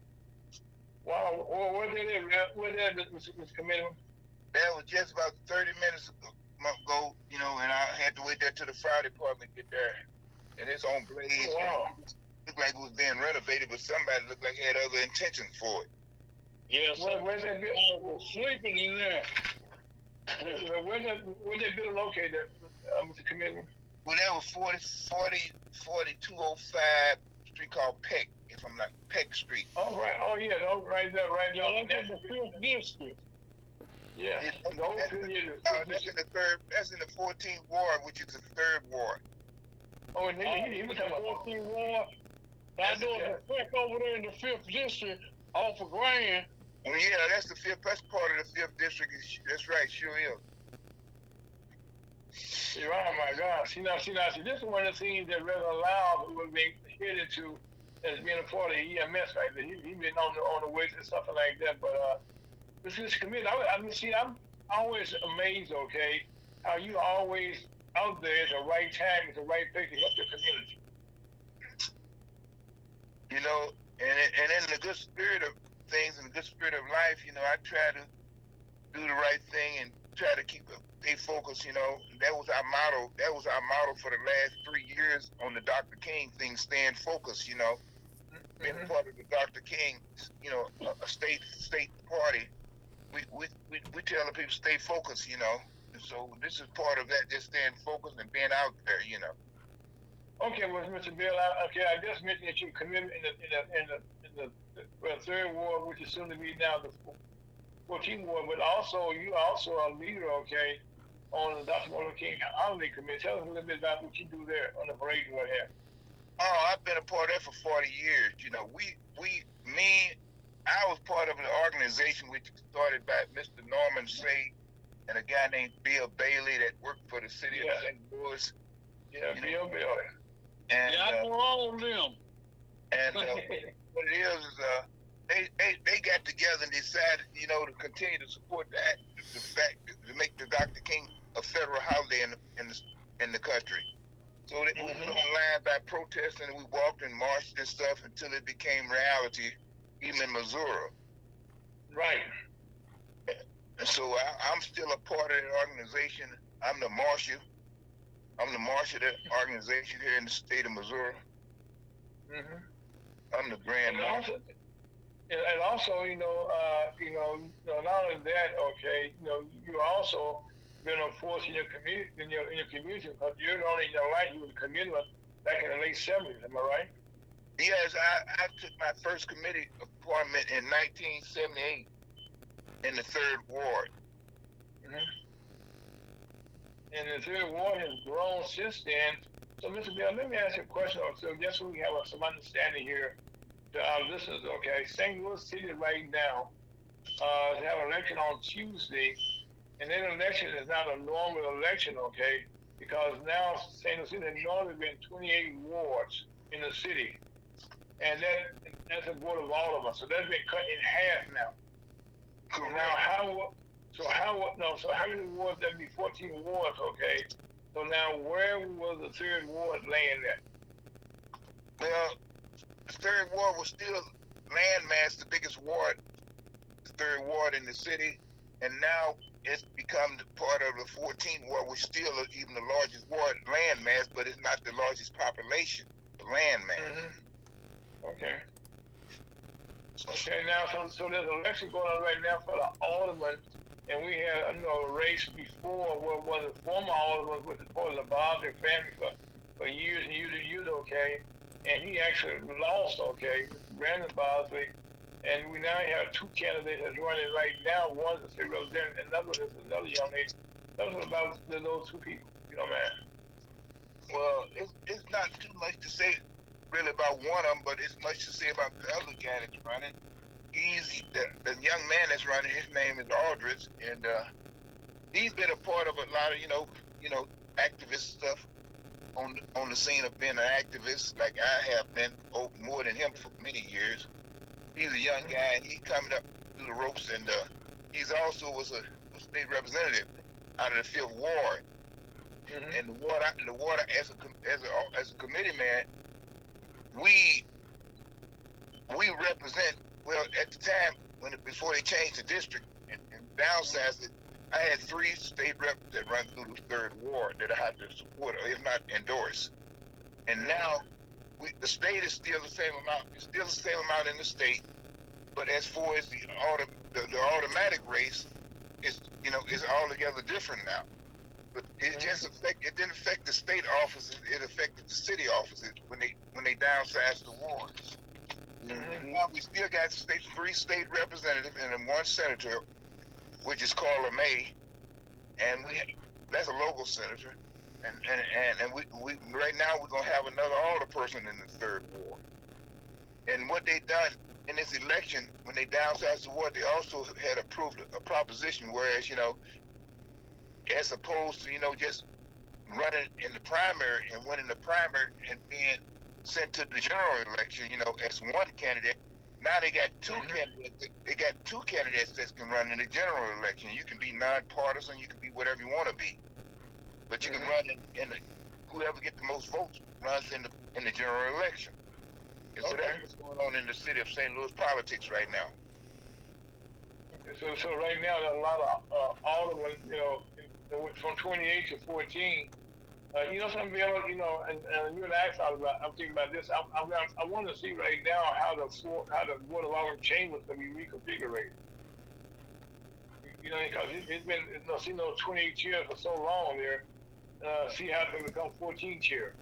Wow, well, where did Mr. Committeeman? That was just about 30 minutes ago, you know, and I had to wait there till the fire department get there. And it's on blaze. Wow. Looked like it was being renovated, but somebody looked like he had other intentions for it. Yes. Well, where's that building? Sleeping in there. Where's that building located, Mr. Committeeman? Well, that was 4205 street called Peck, if I'm not Peck Street. Oh, right. Oh, yeah. Oh, right there. Oh, that's the 5th district. Yeah. That's in the 14th ward, which is the 3rd ward. Oh, and he was talking about the 14th ward. I know it's a Peck over there in the 5th district off of Grand. Well, yeah, that's the 5th. That's part of the 5th district. That's right. Sure is. Oh my gosh, see, this is one of the things that Reverend Liles was being headed to as being a part of EMS right there. He's been on the way to something like that, but this is committed. I'm always amazed, okay, how you always out there at the right time, at the right place to help the community. You know, and in the good spirit of things, in the good spirit of life, you know, I try to do the right thing and try to keep up. They focus, you know, that was our motto. That was our motto for the last 3 years on the Dr. King thing, staying focused, you know. Mm-hmm. Being part of the Dr. King, you know, a state party, we tell the people stay focused, you know. And so this is part of that, just staying focused and being out there, you know. Okay, well, Mr. Bill, I just mentioned that you committed in the 3rd ward, which is soon to be now the 14th ward, but also you also a leader, okay, on the Dr. Martin King Honorary Committee. Tell us a little bit about what you do there on the parade right here. Oh, I've been a part of that for 40 years. You know, I was part of an organization which started by Mr. Norman Say and a guy named Bill Bailey that worked for the city of St. Louis. Yeah, Bill Bailey. I know all of them. And what it is they got together and decided, you know, to continue to support the fact to make the Dr. King a federal holiday in the country. So it was online by protesting, and we walked and marched and stuff until it became reality, even in Missouri. Right. And so I'm still a part of the organization. I'm the marshal of the organization here in the state of Missouri. Mm-hmm. I'm the grand marshal. And also, not only that, okay, you know, you also been a force in your community, because you're not in your life, you were a committee back in the late 70s, am I right? Yes, I took my first committee appointment in 1978 in the 3rd ward. Mm-hmm. And the 3rd ward has grown since then. So, Mr. Bill, let me ask you a question. So, just so we have some understanding here. To our listeners, okay, St. Louis City right now have an election on Tuesday, and that election is not a normal election, okay, because now St. Louis City has normally been 28 wards in the city, and that's a vote of all of us. So that's been cut in half now. Correct. Now how many wards? That'd be 14 wards, okay. So now where was the 3rd ward laying at? Well. The 3rd ward was still landmass, the biggest ward, the 3rd ward in the city, and now it's become part of the 14th ward, which is still even the largest ward landmass, but it's not the largest population, the landmass. Mm-hmm. Okay. Okay, now, so there's an election going on right now for the alderman, and we had a race before where was the former alderman was part of the Bosnian family for years and years and years, okay? And he actually lost, okay, Brandon Bosley. And we now have two candidates that's running right now. One's a city representative, and another young lady. That was about those two people, you know, man. Well, it's not too much to say really about one of them, but it's much to say about the other guy that's running. he's the young man that's running. His name is Aldridge, and he's been a part of a lot of activist stuff on the scene of being an activist, like I have been more than him for many years. He's a young guy, and he's coming up through the ropes, and he's also was a state representative out of the 5th Ward. Mm-hmm. And the ward as a committee man, we represent. Well, at the time before they changed the district and downsized it, I had 3 state reps that run through the 3rd ward that I had to support, or if not endorse. And now, the state is still the same amount. It's still the same amount in the state, but as far as the automatic race, it's altogether different now. But it just it didn't affect the state offices. It affected the city offices when they downsized the wards. Mm-hmm. Now we still got 3 state representatives and 1 senator, which is Carla May, and that's a local senator, and we right now we're gonna have another alderperson in the 3rd ward. And what they done in this election when they downsized the ward, they also had approved a proposition. Whereas as opposed to just running in the primary and winning the primary and being sent to the general election, as 1 candidate. Now they got 2 candidates. They got 2 candidates that can run in the general election. You can be nonpartisan. You can be whatever you want to be, but you can run whoever gets the most votes runs in the general election. And so that's what's going on in the city of St. Louis politics right now. So right now there are a lot of aldermen, from 28 to 14. And you and I thought about. I'm thinking about this. I want to see right now how the Board of Aldermen chambers can be reconfigured. Because it's been 28 chairs for so long there. See how it can become 14 chairs.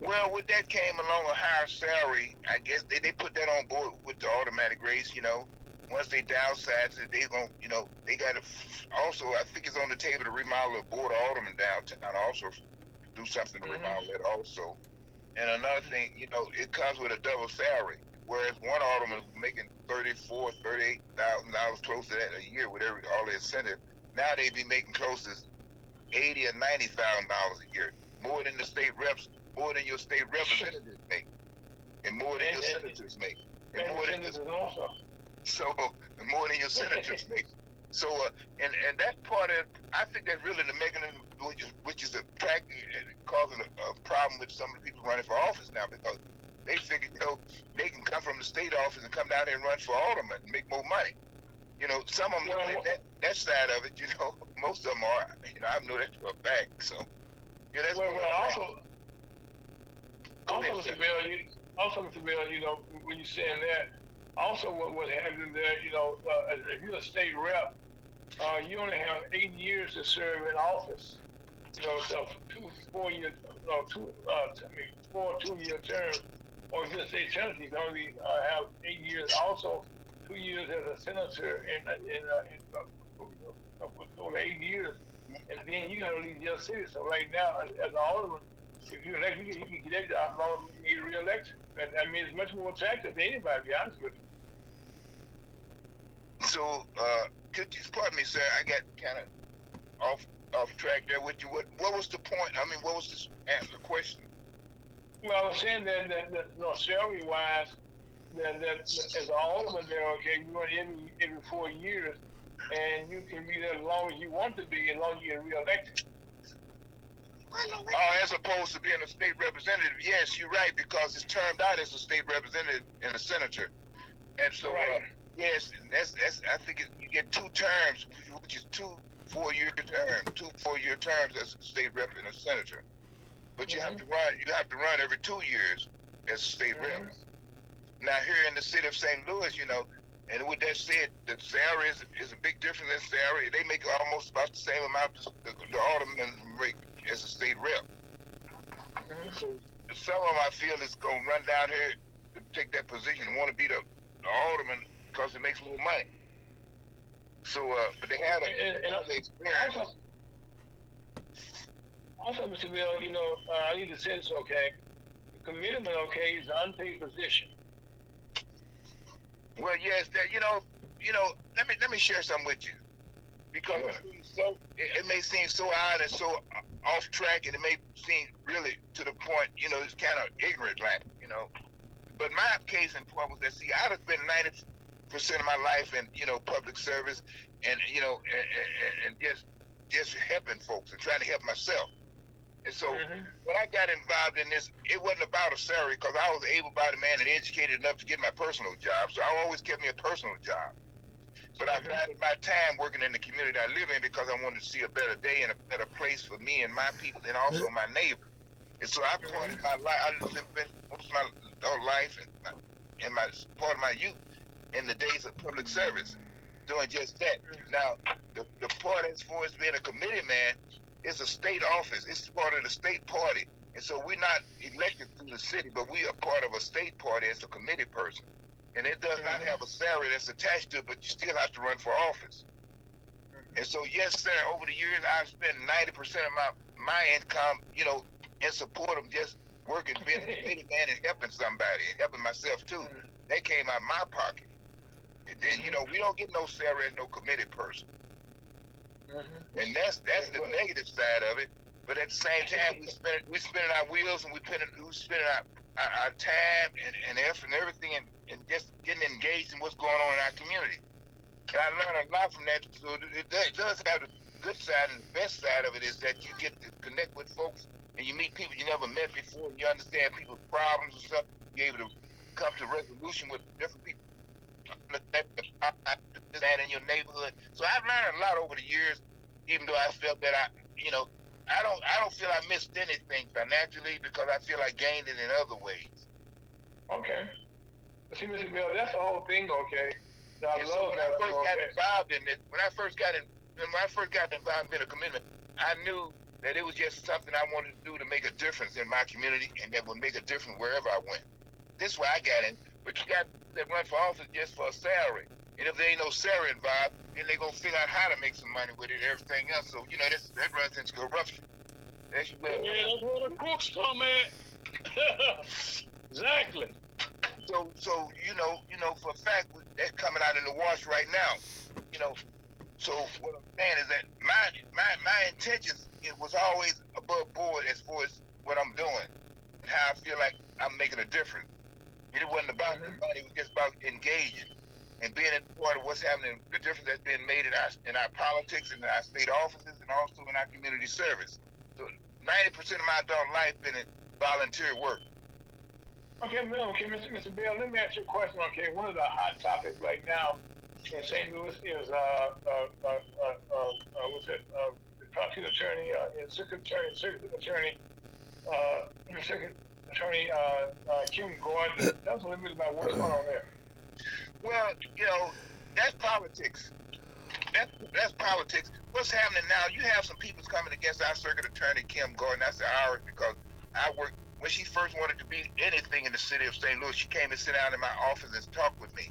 Well, with that came along a higher salary. I guess they put that on board with the automatic race. Once they downsize it, they're going to, they got to also, I think it's on the table to remodel the Board of Aldermen downtown, also do something to remodel it also. And another thing, it comes with a double salary, whereas one alderman is making $34,000, $38,000 close to that a year with all the incentive. Now they be making close to $80,000 or $90,000 a year, more than the state reps, more than your state representatives make, and more than your senators make. And more than senators also. So more than your senators make. So and that part of, I think that's really the mechanism which is a practice causing a problem with some of the people running for office now, because they figure they can come from the state office and come down there and run for alderman and make more money. Some of them that side of it. Most of them are. I know that for a fact. So that's also Mr. Bell, when you're saying that. Also, what happened there, if you're a state rep, you only have 8 years to serve in office. So 4 two-year terms, or if you're a state senator, you can only have 8 years. Also, 2 years as a senator, and 8 years, and then you gotta leave your city. So right now, as an alderman, if you're elected, you can get elected. I'm not going to be re-elected. It's much more attractive to anybody, to be honest with you. So, could you, pardon me, sir, I got kind of off track there with you. What was the point? What was the question? Well, I was saying that salary-wise, that as an alderman there, you run every 4 years, and you can be there as long as you want to be, as long as you get re-elected. As opposed to being a state representative, yes, you're right, because it's termed out as a state representative and a senator, and so right. Yes, and that's. I think you get 2 terms, which is 2 four-year terms as a state rep and a senator, but you have to run. You have to run every 2 years as a state rep. Now here in the city of St. Louis, and with that said, the salary is a big difference in salary. They make almost about the same amount the aldermen make as a state rep. Some of them I feel is going to run down here to take that position and want to be the alderman because it makes more money. So, but they had an experience. Also, Mr. Bill, I need to say this, the commitment, is an unpaid position. Well, yes, that let me share something with you, because it may seem so odd and so off track, and it may seem really to the point, it's kind of ignorant, like, But my case in point was that, I'd have been 90% of my life in, public service, and, and just helping folks and trying to help myself. And so when I got involved in this, it wasn't about a salary, because I was an able-bodied man and educated enough to get my personal job. So I always kept me a personal job. But I valued my time working in the community I live in, because I wanted to see a better day and a better place for me and my people, and also my neighbor. And so I pointed my life, I lived most of my adult life and my part of my youth in the days of public service, doing just that. Now, the part as far as being a committee man, it's a state office. It's part of the state party. And so we're not elected through the city, but we are part of a state party as a committee person. And it does not have a salary that's attached to it, but you still have to run for office. And so, yes, sir, over the years, I've spent 90% of my income, in support of just working, being a committee man and helping somebody, and helping myself, too. That came out of my pocket. And then, we don't get no salary as no committee person. And that's the negative side of it. But at the same time, we spinning our wheels, and we spending our time and effort and everything, and just getting engaged in what's going on in our community. And I learned a lot from that. So it does have the good side, and the best side of it is that you get to connect with folks, and you meet people you never met before, and you understand people's problems and stuff. You're able to come to resolution with different people that in your neighborhood. So I've learned a lot over the years, even though I felt that I don't feel I missed anything financially, because I feel I gained it in other ways. Okay. See, Mr. Bill, that's the whole thing, okay? Now, when I first got involved in a commitment, I knew that it was just something I wanted to do to make a difference in my community, and that would make a difference wherever I went. This way I got in. But you got that run for office just for a salary. And if there ain't no salary involved, then they're going to figure out how to make some money with it and everything else. So, that runs into corruption. That's where the crooks come at. Exactly. So, for a fact, that's coming out in the wash right now. So what I'm saying is that my intentions, it was always above board as far as what I'm doing and how I feel like I'm making a difference. It wasn't about the money, it was just about engaging and being a part of what's happening, the difference that's being made in our politics, and our state offices, and also in our community service. So 90% of my adult life been in volunteer work. Okay, Mr. Bell, let me ask you a question. Okay, one of the hot topics right now in St. Louis is the prosecuting attorney, Circuit Attorney Kim Gardner. Tell us a little bit about what's going on there. Well, that's politics. That's politics. What's happening now? You have some people coming against our Circuit Attorney Kim Gardner. That's ours, because I worked when she first wanted to be anything in the city of St. Louis. She came and sit down in my office and talked with me.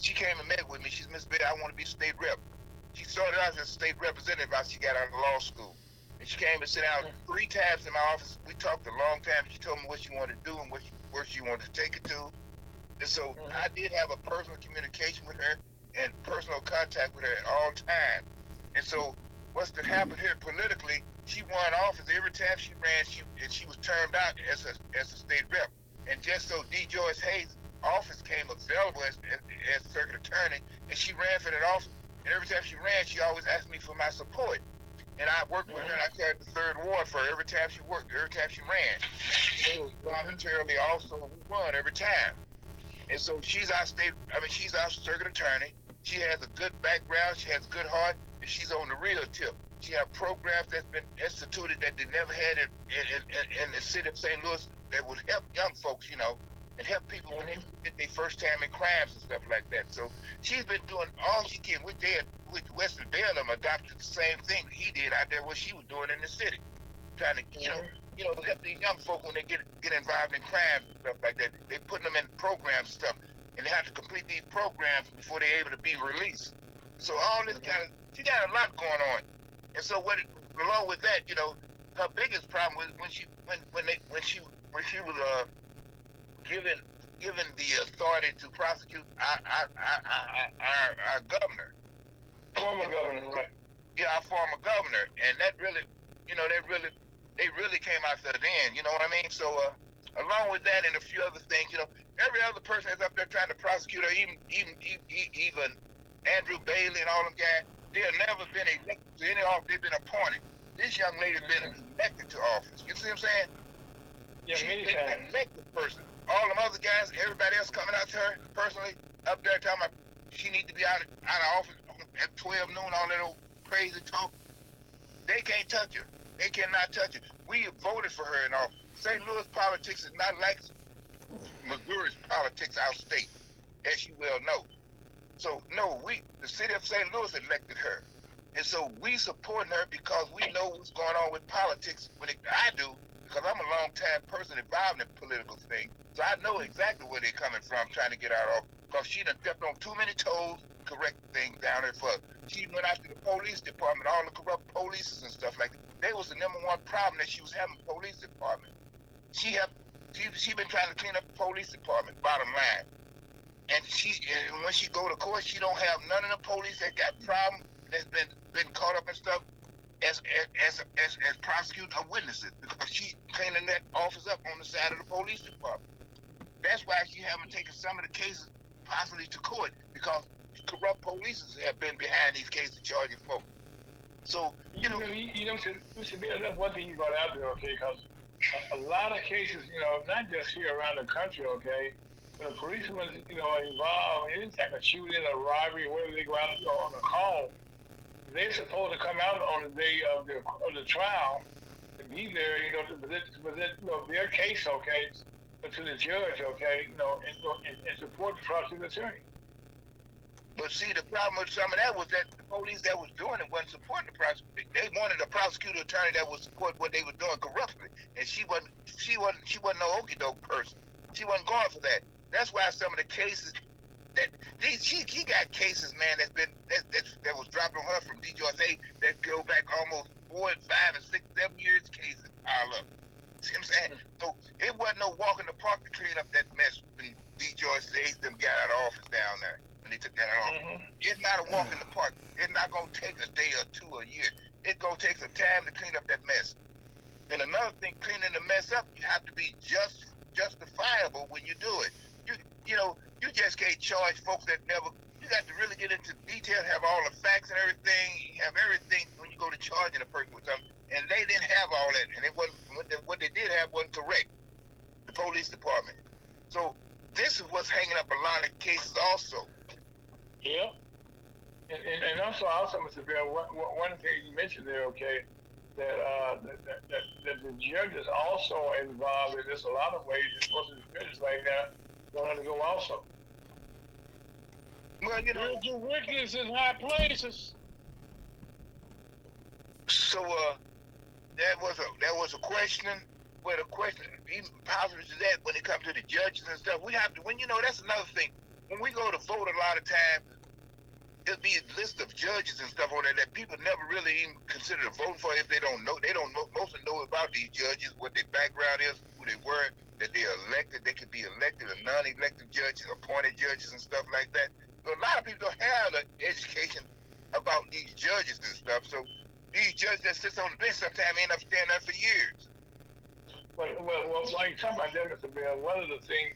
She came and met with me. She's Miss Betty. I want to be state rep. She started out as a state representative after she got out of law school. And she came and sat down 3 times in my office. We talked a long time. She told me what she wanted to do and where she wanted to take it to. And so I did have a personal communication with her and personal contact with her at all times. And so what's to happen here politically, she won office every time she ran, and she was termed out as a state rep. And just so D. Joyce Hayes' office came available as circuit attorney, and she ran for that office. And every time she ran, she always asked me for my support. And I worked with her, and I carried the third ward for her every time she worked, every time she ran. It was voluntarily also won every time. And so she's our circuit attorney. She has a good background, she has a good heart, and she's on the real tip. She has programs that's been instituted that they never had in the city of St. Louis that would help young folks, and help people when they get their first time in crimes and stuff like that. So she's been doing all she can. We did with Wesley Bellum adopted the same thing he did out there, what she was doing in the city, trying to help these young folk when they get involved in crimes and stuff like that. They putting them in programs and stuff, and they have to complete these programs before they're able to be released. So all this she got a lot going on, and so along with that, her biggest problem was when she was given given the authority to prosecute our governor. Former governor, right? Yeah, our former governor, and that really, you know, they really came out to the end. You know what I mean? So, along with that and a few other things, you know, every other person that's up there trying to prosecute, or even Andrew Bailey and all them guys, they have never been elected to any office. They've been appointed. This young lady's been elected to office. You see what I'm saying? Yeah, she's an elected person. All them other guys, everybody else coming out to her personally, up there talking about she need to be out of office at 12 noon, all that old crazy talk. They can't touch her. They cannot touch her. We have voted for her in office. St. Louis politics is not like Missouri's politics, our state, as you well know. So, no, the city of St. Louis elected her. And so we supporting her because we know what's going on with politics. I do, because I'm a long-time person involved in political things. So I know exactly where they're coming from trying to get out of, because she done stepped on too many toes, correct things down there for us. She went out to the police department, all the corrupt police and stuff like that. They was the number one problem that she was having the police department. She been trying to clean up the police department, bottom line. And when she go to court, she don't have none of the police that got problems, that's been caught up and stuff as prosecuting her witnesses, because she cleaning that office up on the side of the police department. That's why she haven't taken some of the cases possibly to court, because corrupt police have been behind these cases charging folks. So, you know, should be enough one thing you got out there, okay, because a lot of cases, you know, not just here around the country, okay, but the policemen, you know, are involved, it's like a shooting, a robbery, whatever they go out, you know, on a call. They're supposed to come out on the day of the trial and be there, you know, to present you know, their case, okay, to the judge, okay, you know, and support the prosecuting attorney. But see, the problem with some of that was that the police that was doing it wasn't supporting the prosecutor. They wanted a prosecutor attorney that would support what they were doing corruptly, and she wasn't no okey doke person. She wasn't going for that. That's why some of the cases. She got cases, man, that was dropped on her from DJSA that go back almost 4, 5, and 6, 7 years cases pile up. See what I'm saying? So it wasn't no walk in the park to clean up that mess when DJSA them got out of office down there, when they took that out of office. It's not a walk in the park. It's not going to take a day or two or a year. It's going to take some time to clean up that mess. And another thing, cleaning the mess up, you have to be justifiable when you do it. You know, you just can't charge folks that never. You got to really get into detail, have all the facts and everything, have everything when you go to charging a person with something. And they didn't have all that, and it wasn't what they did have wasn't correct. The police department. So this is what's hanging up a lot of cases, also. Yeah, and also, Mr. Bell, one thing you mentioned there, okay, that the judge is also involved in this a lot of ways. You're supposed to be finished right now. Don't have to go also. Well, you know, you witness in high places. So that was a question. Well, the question, even positive to that, when it comes to the judges and stuff, we have to. When you know, that's another thing. When we go to vote, a lot of times there'll be a list of judges and stuff on there that people never really even consider voting for if they don't know. They don't know, mostly know about these judges, what their background is, who they were. That they're elected, they could be elected or non-elected judges, appointed judges and stuff like that. But a lot of people don't have an education about these judges and stuff. So these judges that sits on the bench sometimes end up standing there for years. Well, like talking about that, Mr. Bell, one of the things,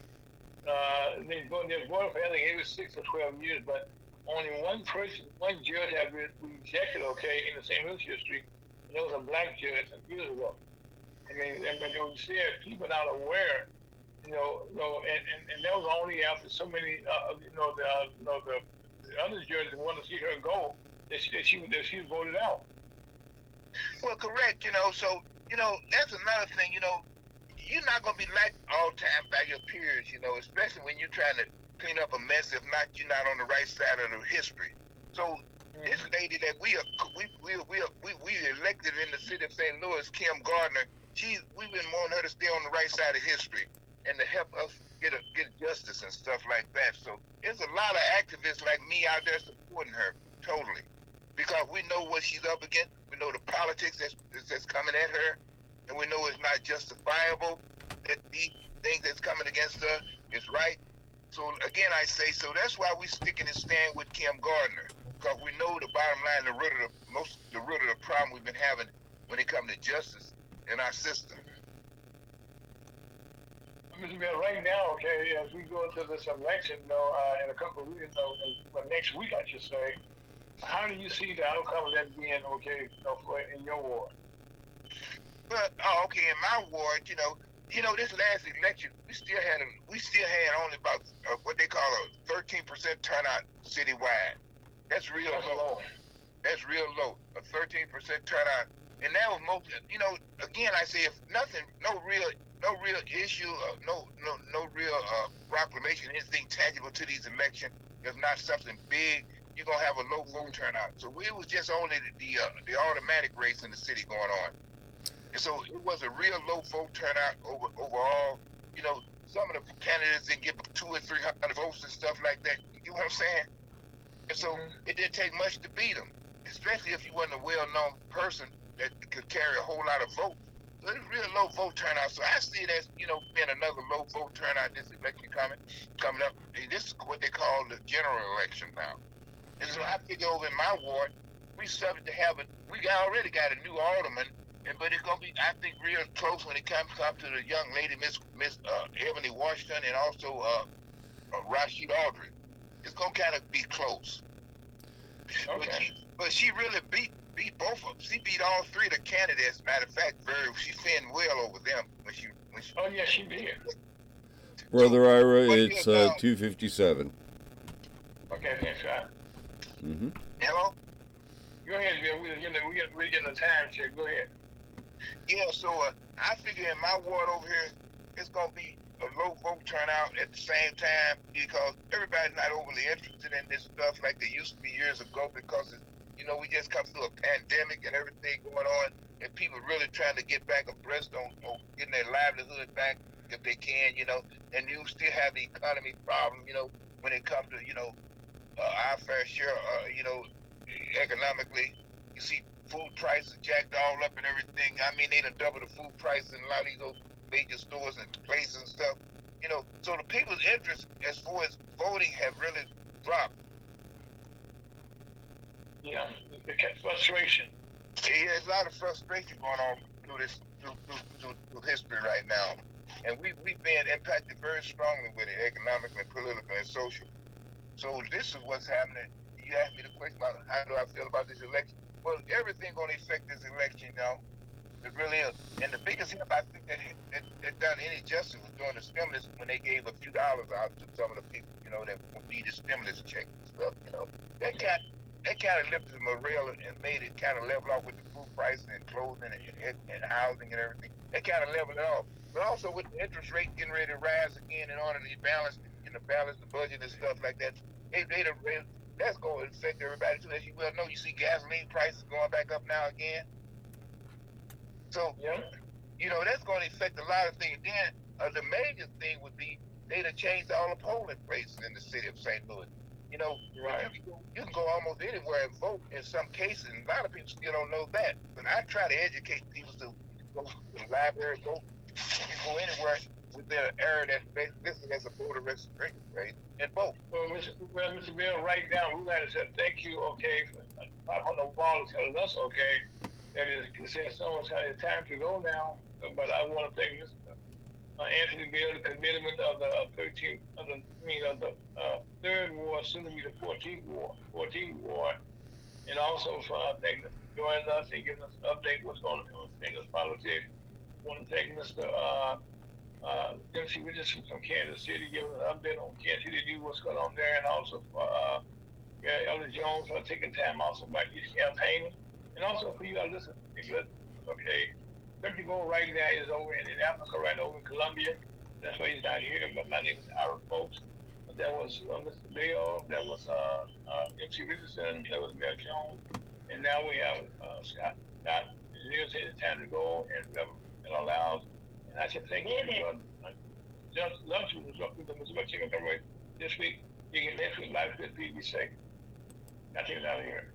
they've voted for, I think it was 6 or 12 years, but only one judge had been rejected, okay, in the St. Louis history, and it was a black judge some years ago. I mean, and you said people not aware, and that was only after so many, the other judges wanted to see her go that she was voted out. Well, correct, you know. So you know that's another thing. You know, you're not gonna be liked all time by your peers, you know, especially when you're trying to clean up a mess. If not, you're not on the right side of the history. So. This lady that we elected in the city of St. Louis, Kim Gardner, we've been wanting her to stay on the right side of history and to help us get justice and stuff like that. So there's a lot of activists like me out there supporting her totally, because we know what she's up against. We know the politics that's coming at her, and we know it's not justifiable. That the things that's coming against her is right. So again, I say, so that's why we sticking and staying with Kim Gardner, because we know the bottom line, the root of the problem we've been having when it comes to justice in our system. Mr. Mayor, right now, okay, as we go into this election, in a couple of weeks, next week, I should say, how do you see the outcome of that being, in your ward? Well, in my ward, this last election, we still had only about what they call a 13% turnout citywide. That's real low. That's real low. A 13% turnout, and that was most. Again, I say, if nothing, no real issue, no real proclamation, anything tangible to these elections. If not something big, you're gonna have a low vote turnout. So it was just only the automatic race in the city going on, and so it was a real low vote turnout overall. Some of the candidates didn't get 200 or 300 votes and stuff like that. You know what I'm saying? And so it didn't take much to beat them, especially if you wasn't a well-known person that could carry a whole lot of votes. So it's real low vote turnout. So I see it as, being another low vote turnout this election coming up. This is what they call the general election now. And so I figure over in my ward, we already got a new alderman, but it's going to be, I think, real close when it comes to the young lady, Miss Ebony Washington, and also Rashid Aldridge. It's gonna kind of be close, okay. But she really beat both of them. She beat all three of the candidates. Matter of fact, she fend well over them when she. Oh yeah, she did. Brother Ira, it's 2:57. Okay, thanks, Scott. Mm-hmm. Hello. Go ahead, Bill. We're getting a time check. Go ahead. Yeah, so I figure in my ward over here, it's gonna be a low vote turnout at the same time, because everybody's not overly interested in this stuff like they used to be years ago, because we just come through a pandemic and everything going on, and people really trying to get back abreast on getting their livelihood back if they can, and you still have the economy problem, when it comes to, our fair share, economically. You see food prices jacked all up and everything. I mean, they done double the food prices in a lot of these old major stores and places and stuff, so the people's interest as far as voting have really dropped. Yeah, it's frustration. Yeah, there's a lot of frustration going on through history right now, and we've been impacted very strongly with it, economically, politically, and social. So this is what's happening. You asked me the question about how do I feel about this election. Well, everything's going to affect this election, y'all. It really is. And the biggest help I think that done any justice was during the stimulus, when they gave a few dollars out to some of the people, that would need the stimulus check and stuff, That kind of lifted the morale and made it kind of level off with the food prices and clothing and housing and everything. That kind of leveled it off. But also with the interest rate getting ready to rise again in order to balance the budget and stuff like that, that's going to affect everybody too. As you well know, you see gasoline prices going back up now again. So, that's going to affect a lot of things. Then the major thing would be they'd have changed all the polling places in the city of St. Louis. Right. You can go almost anywhere and vote in some cases, and a lot of people still don't know that. But I try to educate people to go to the library, go anywhere within an area that's listed as a voter registration place and vote. Well, Mr. Bill, right now, we'd like to say thank you, on the wall telling us, that is, it says so much. It's time to go now, but I want to thank Mr. Anthony Bill, the commitment of the 13th, of the 3rd Ward, soon to be the 14th Ward, and also for joining us and giving us an update what's going on in the state of politics. I want to thank Mr. MC Richardson from Kansas City, giving us an update on Kansas City, what's going on there, and also for Ella Jones for taking time also by his campaigning. And also for you, I listen. Okay, 50 Gold right now is over in Africa, right over in Colombia. That's why he's not here. But my name is Ira, folks. That was Mr. Bill. That was MC Richardson. That was Mayor Jones. And now we have Scott. It's time to go, and it allows. And I said, thank you. Just love to disrupt people. This week, next week, life is good. Be safe. I think it's out of here.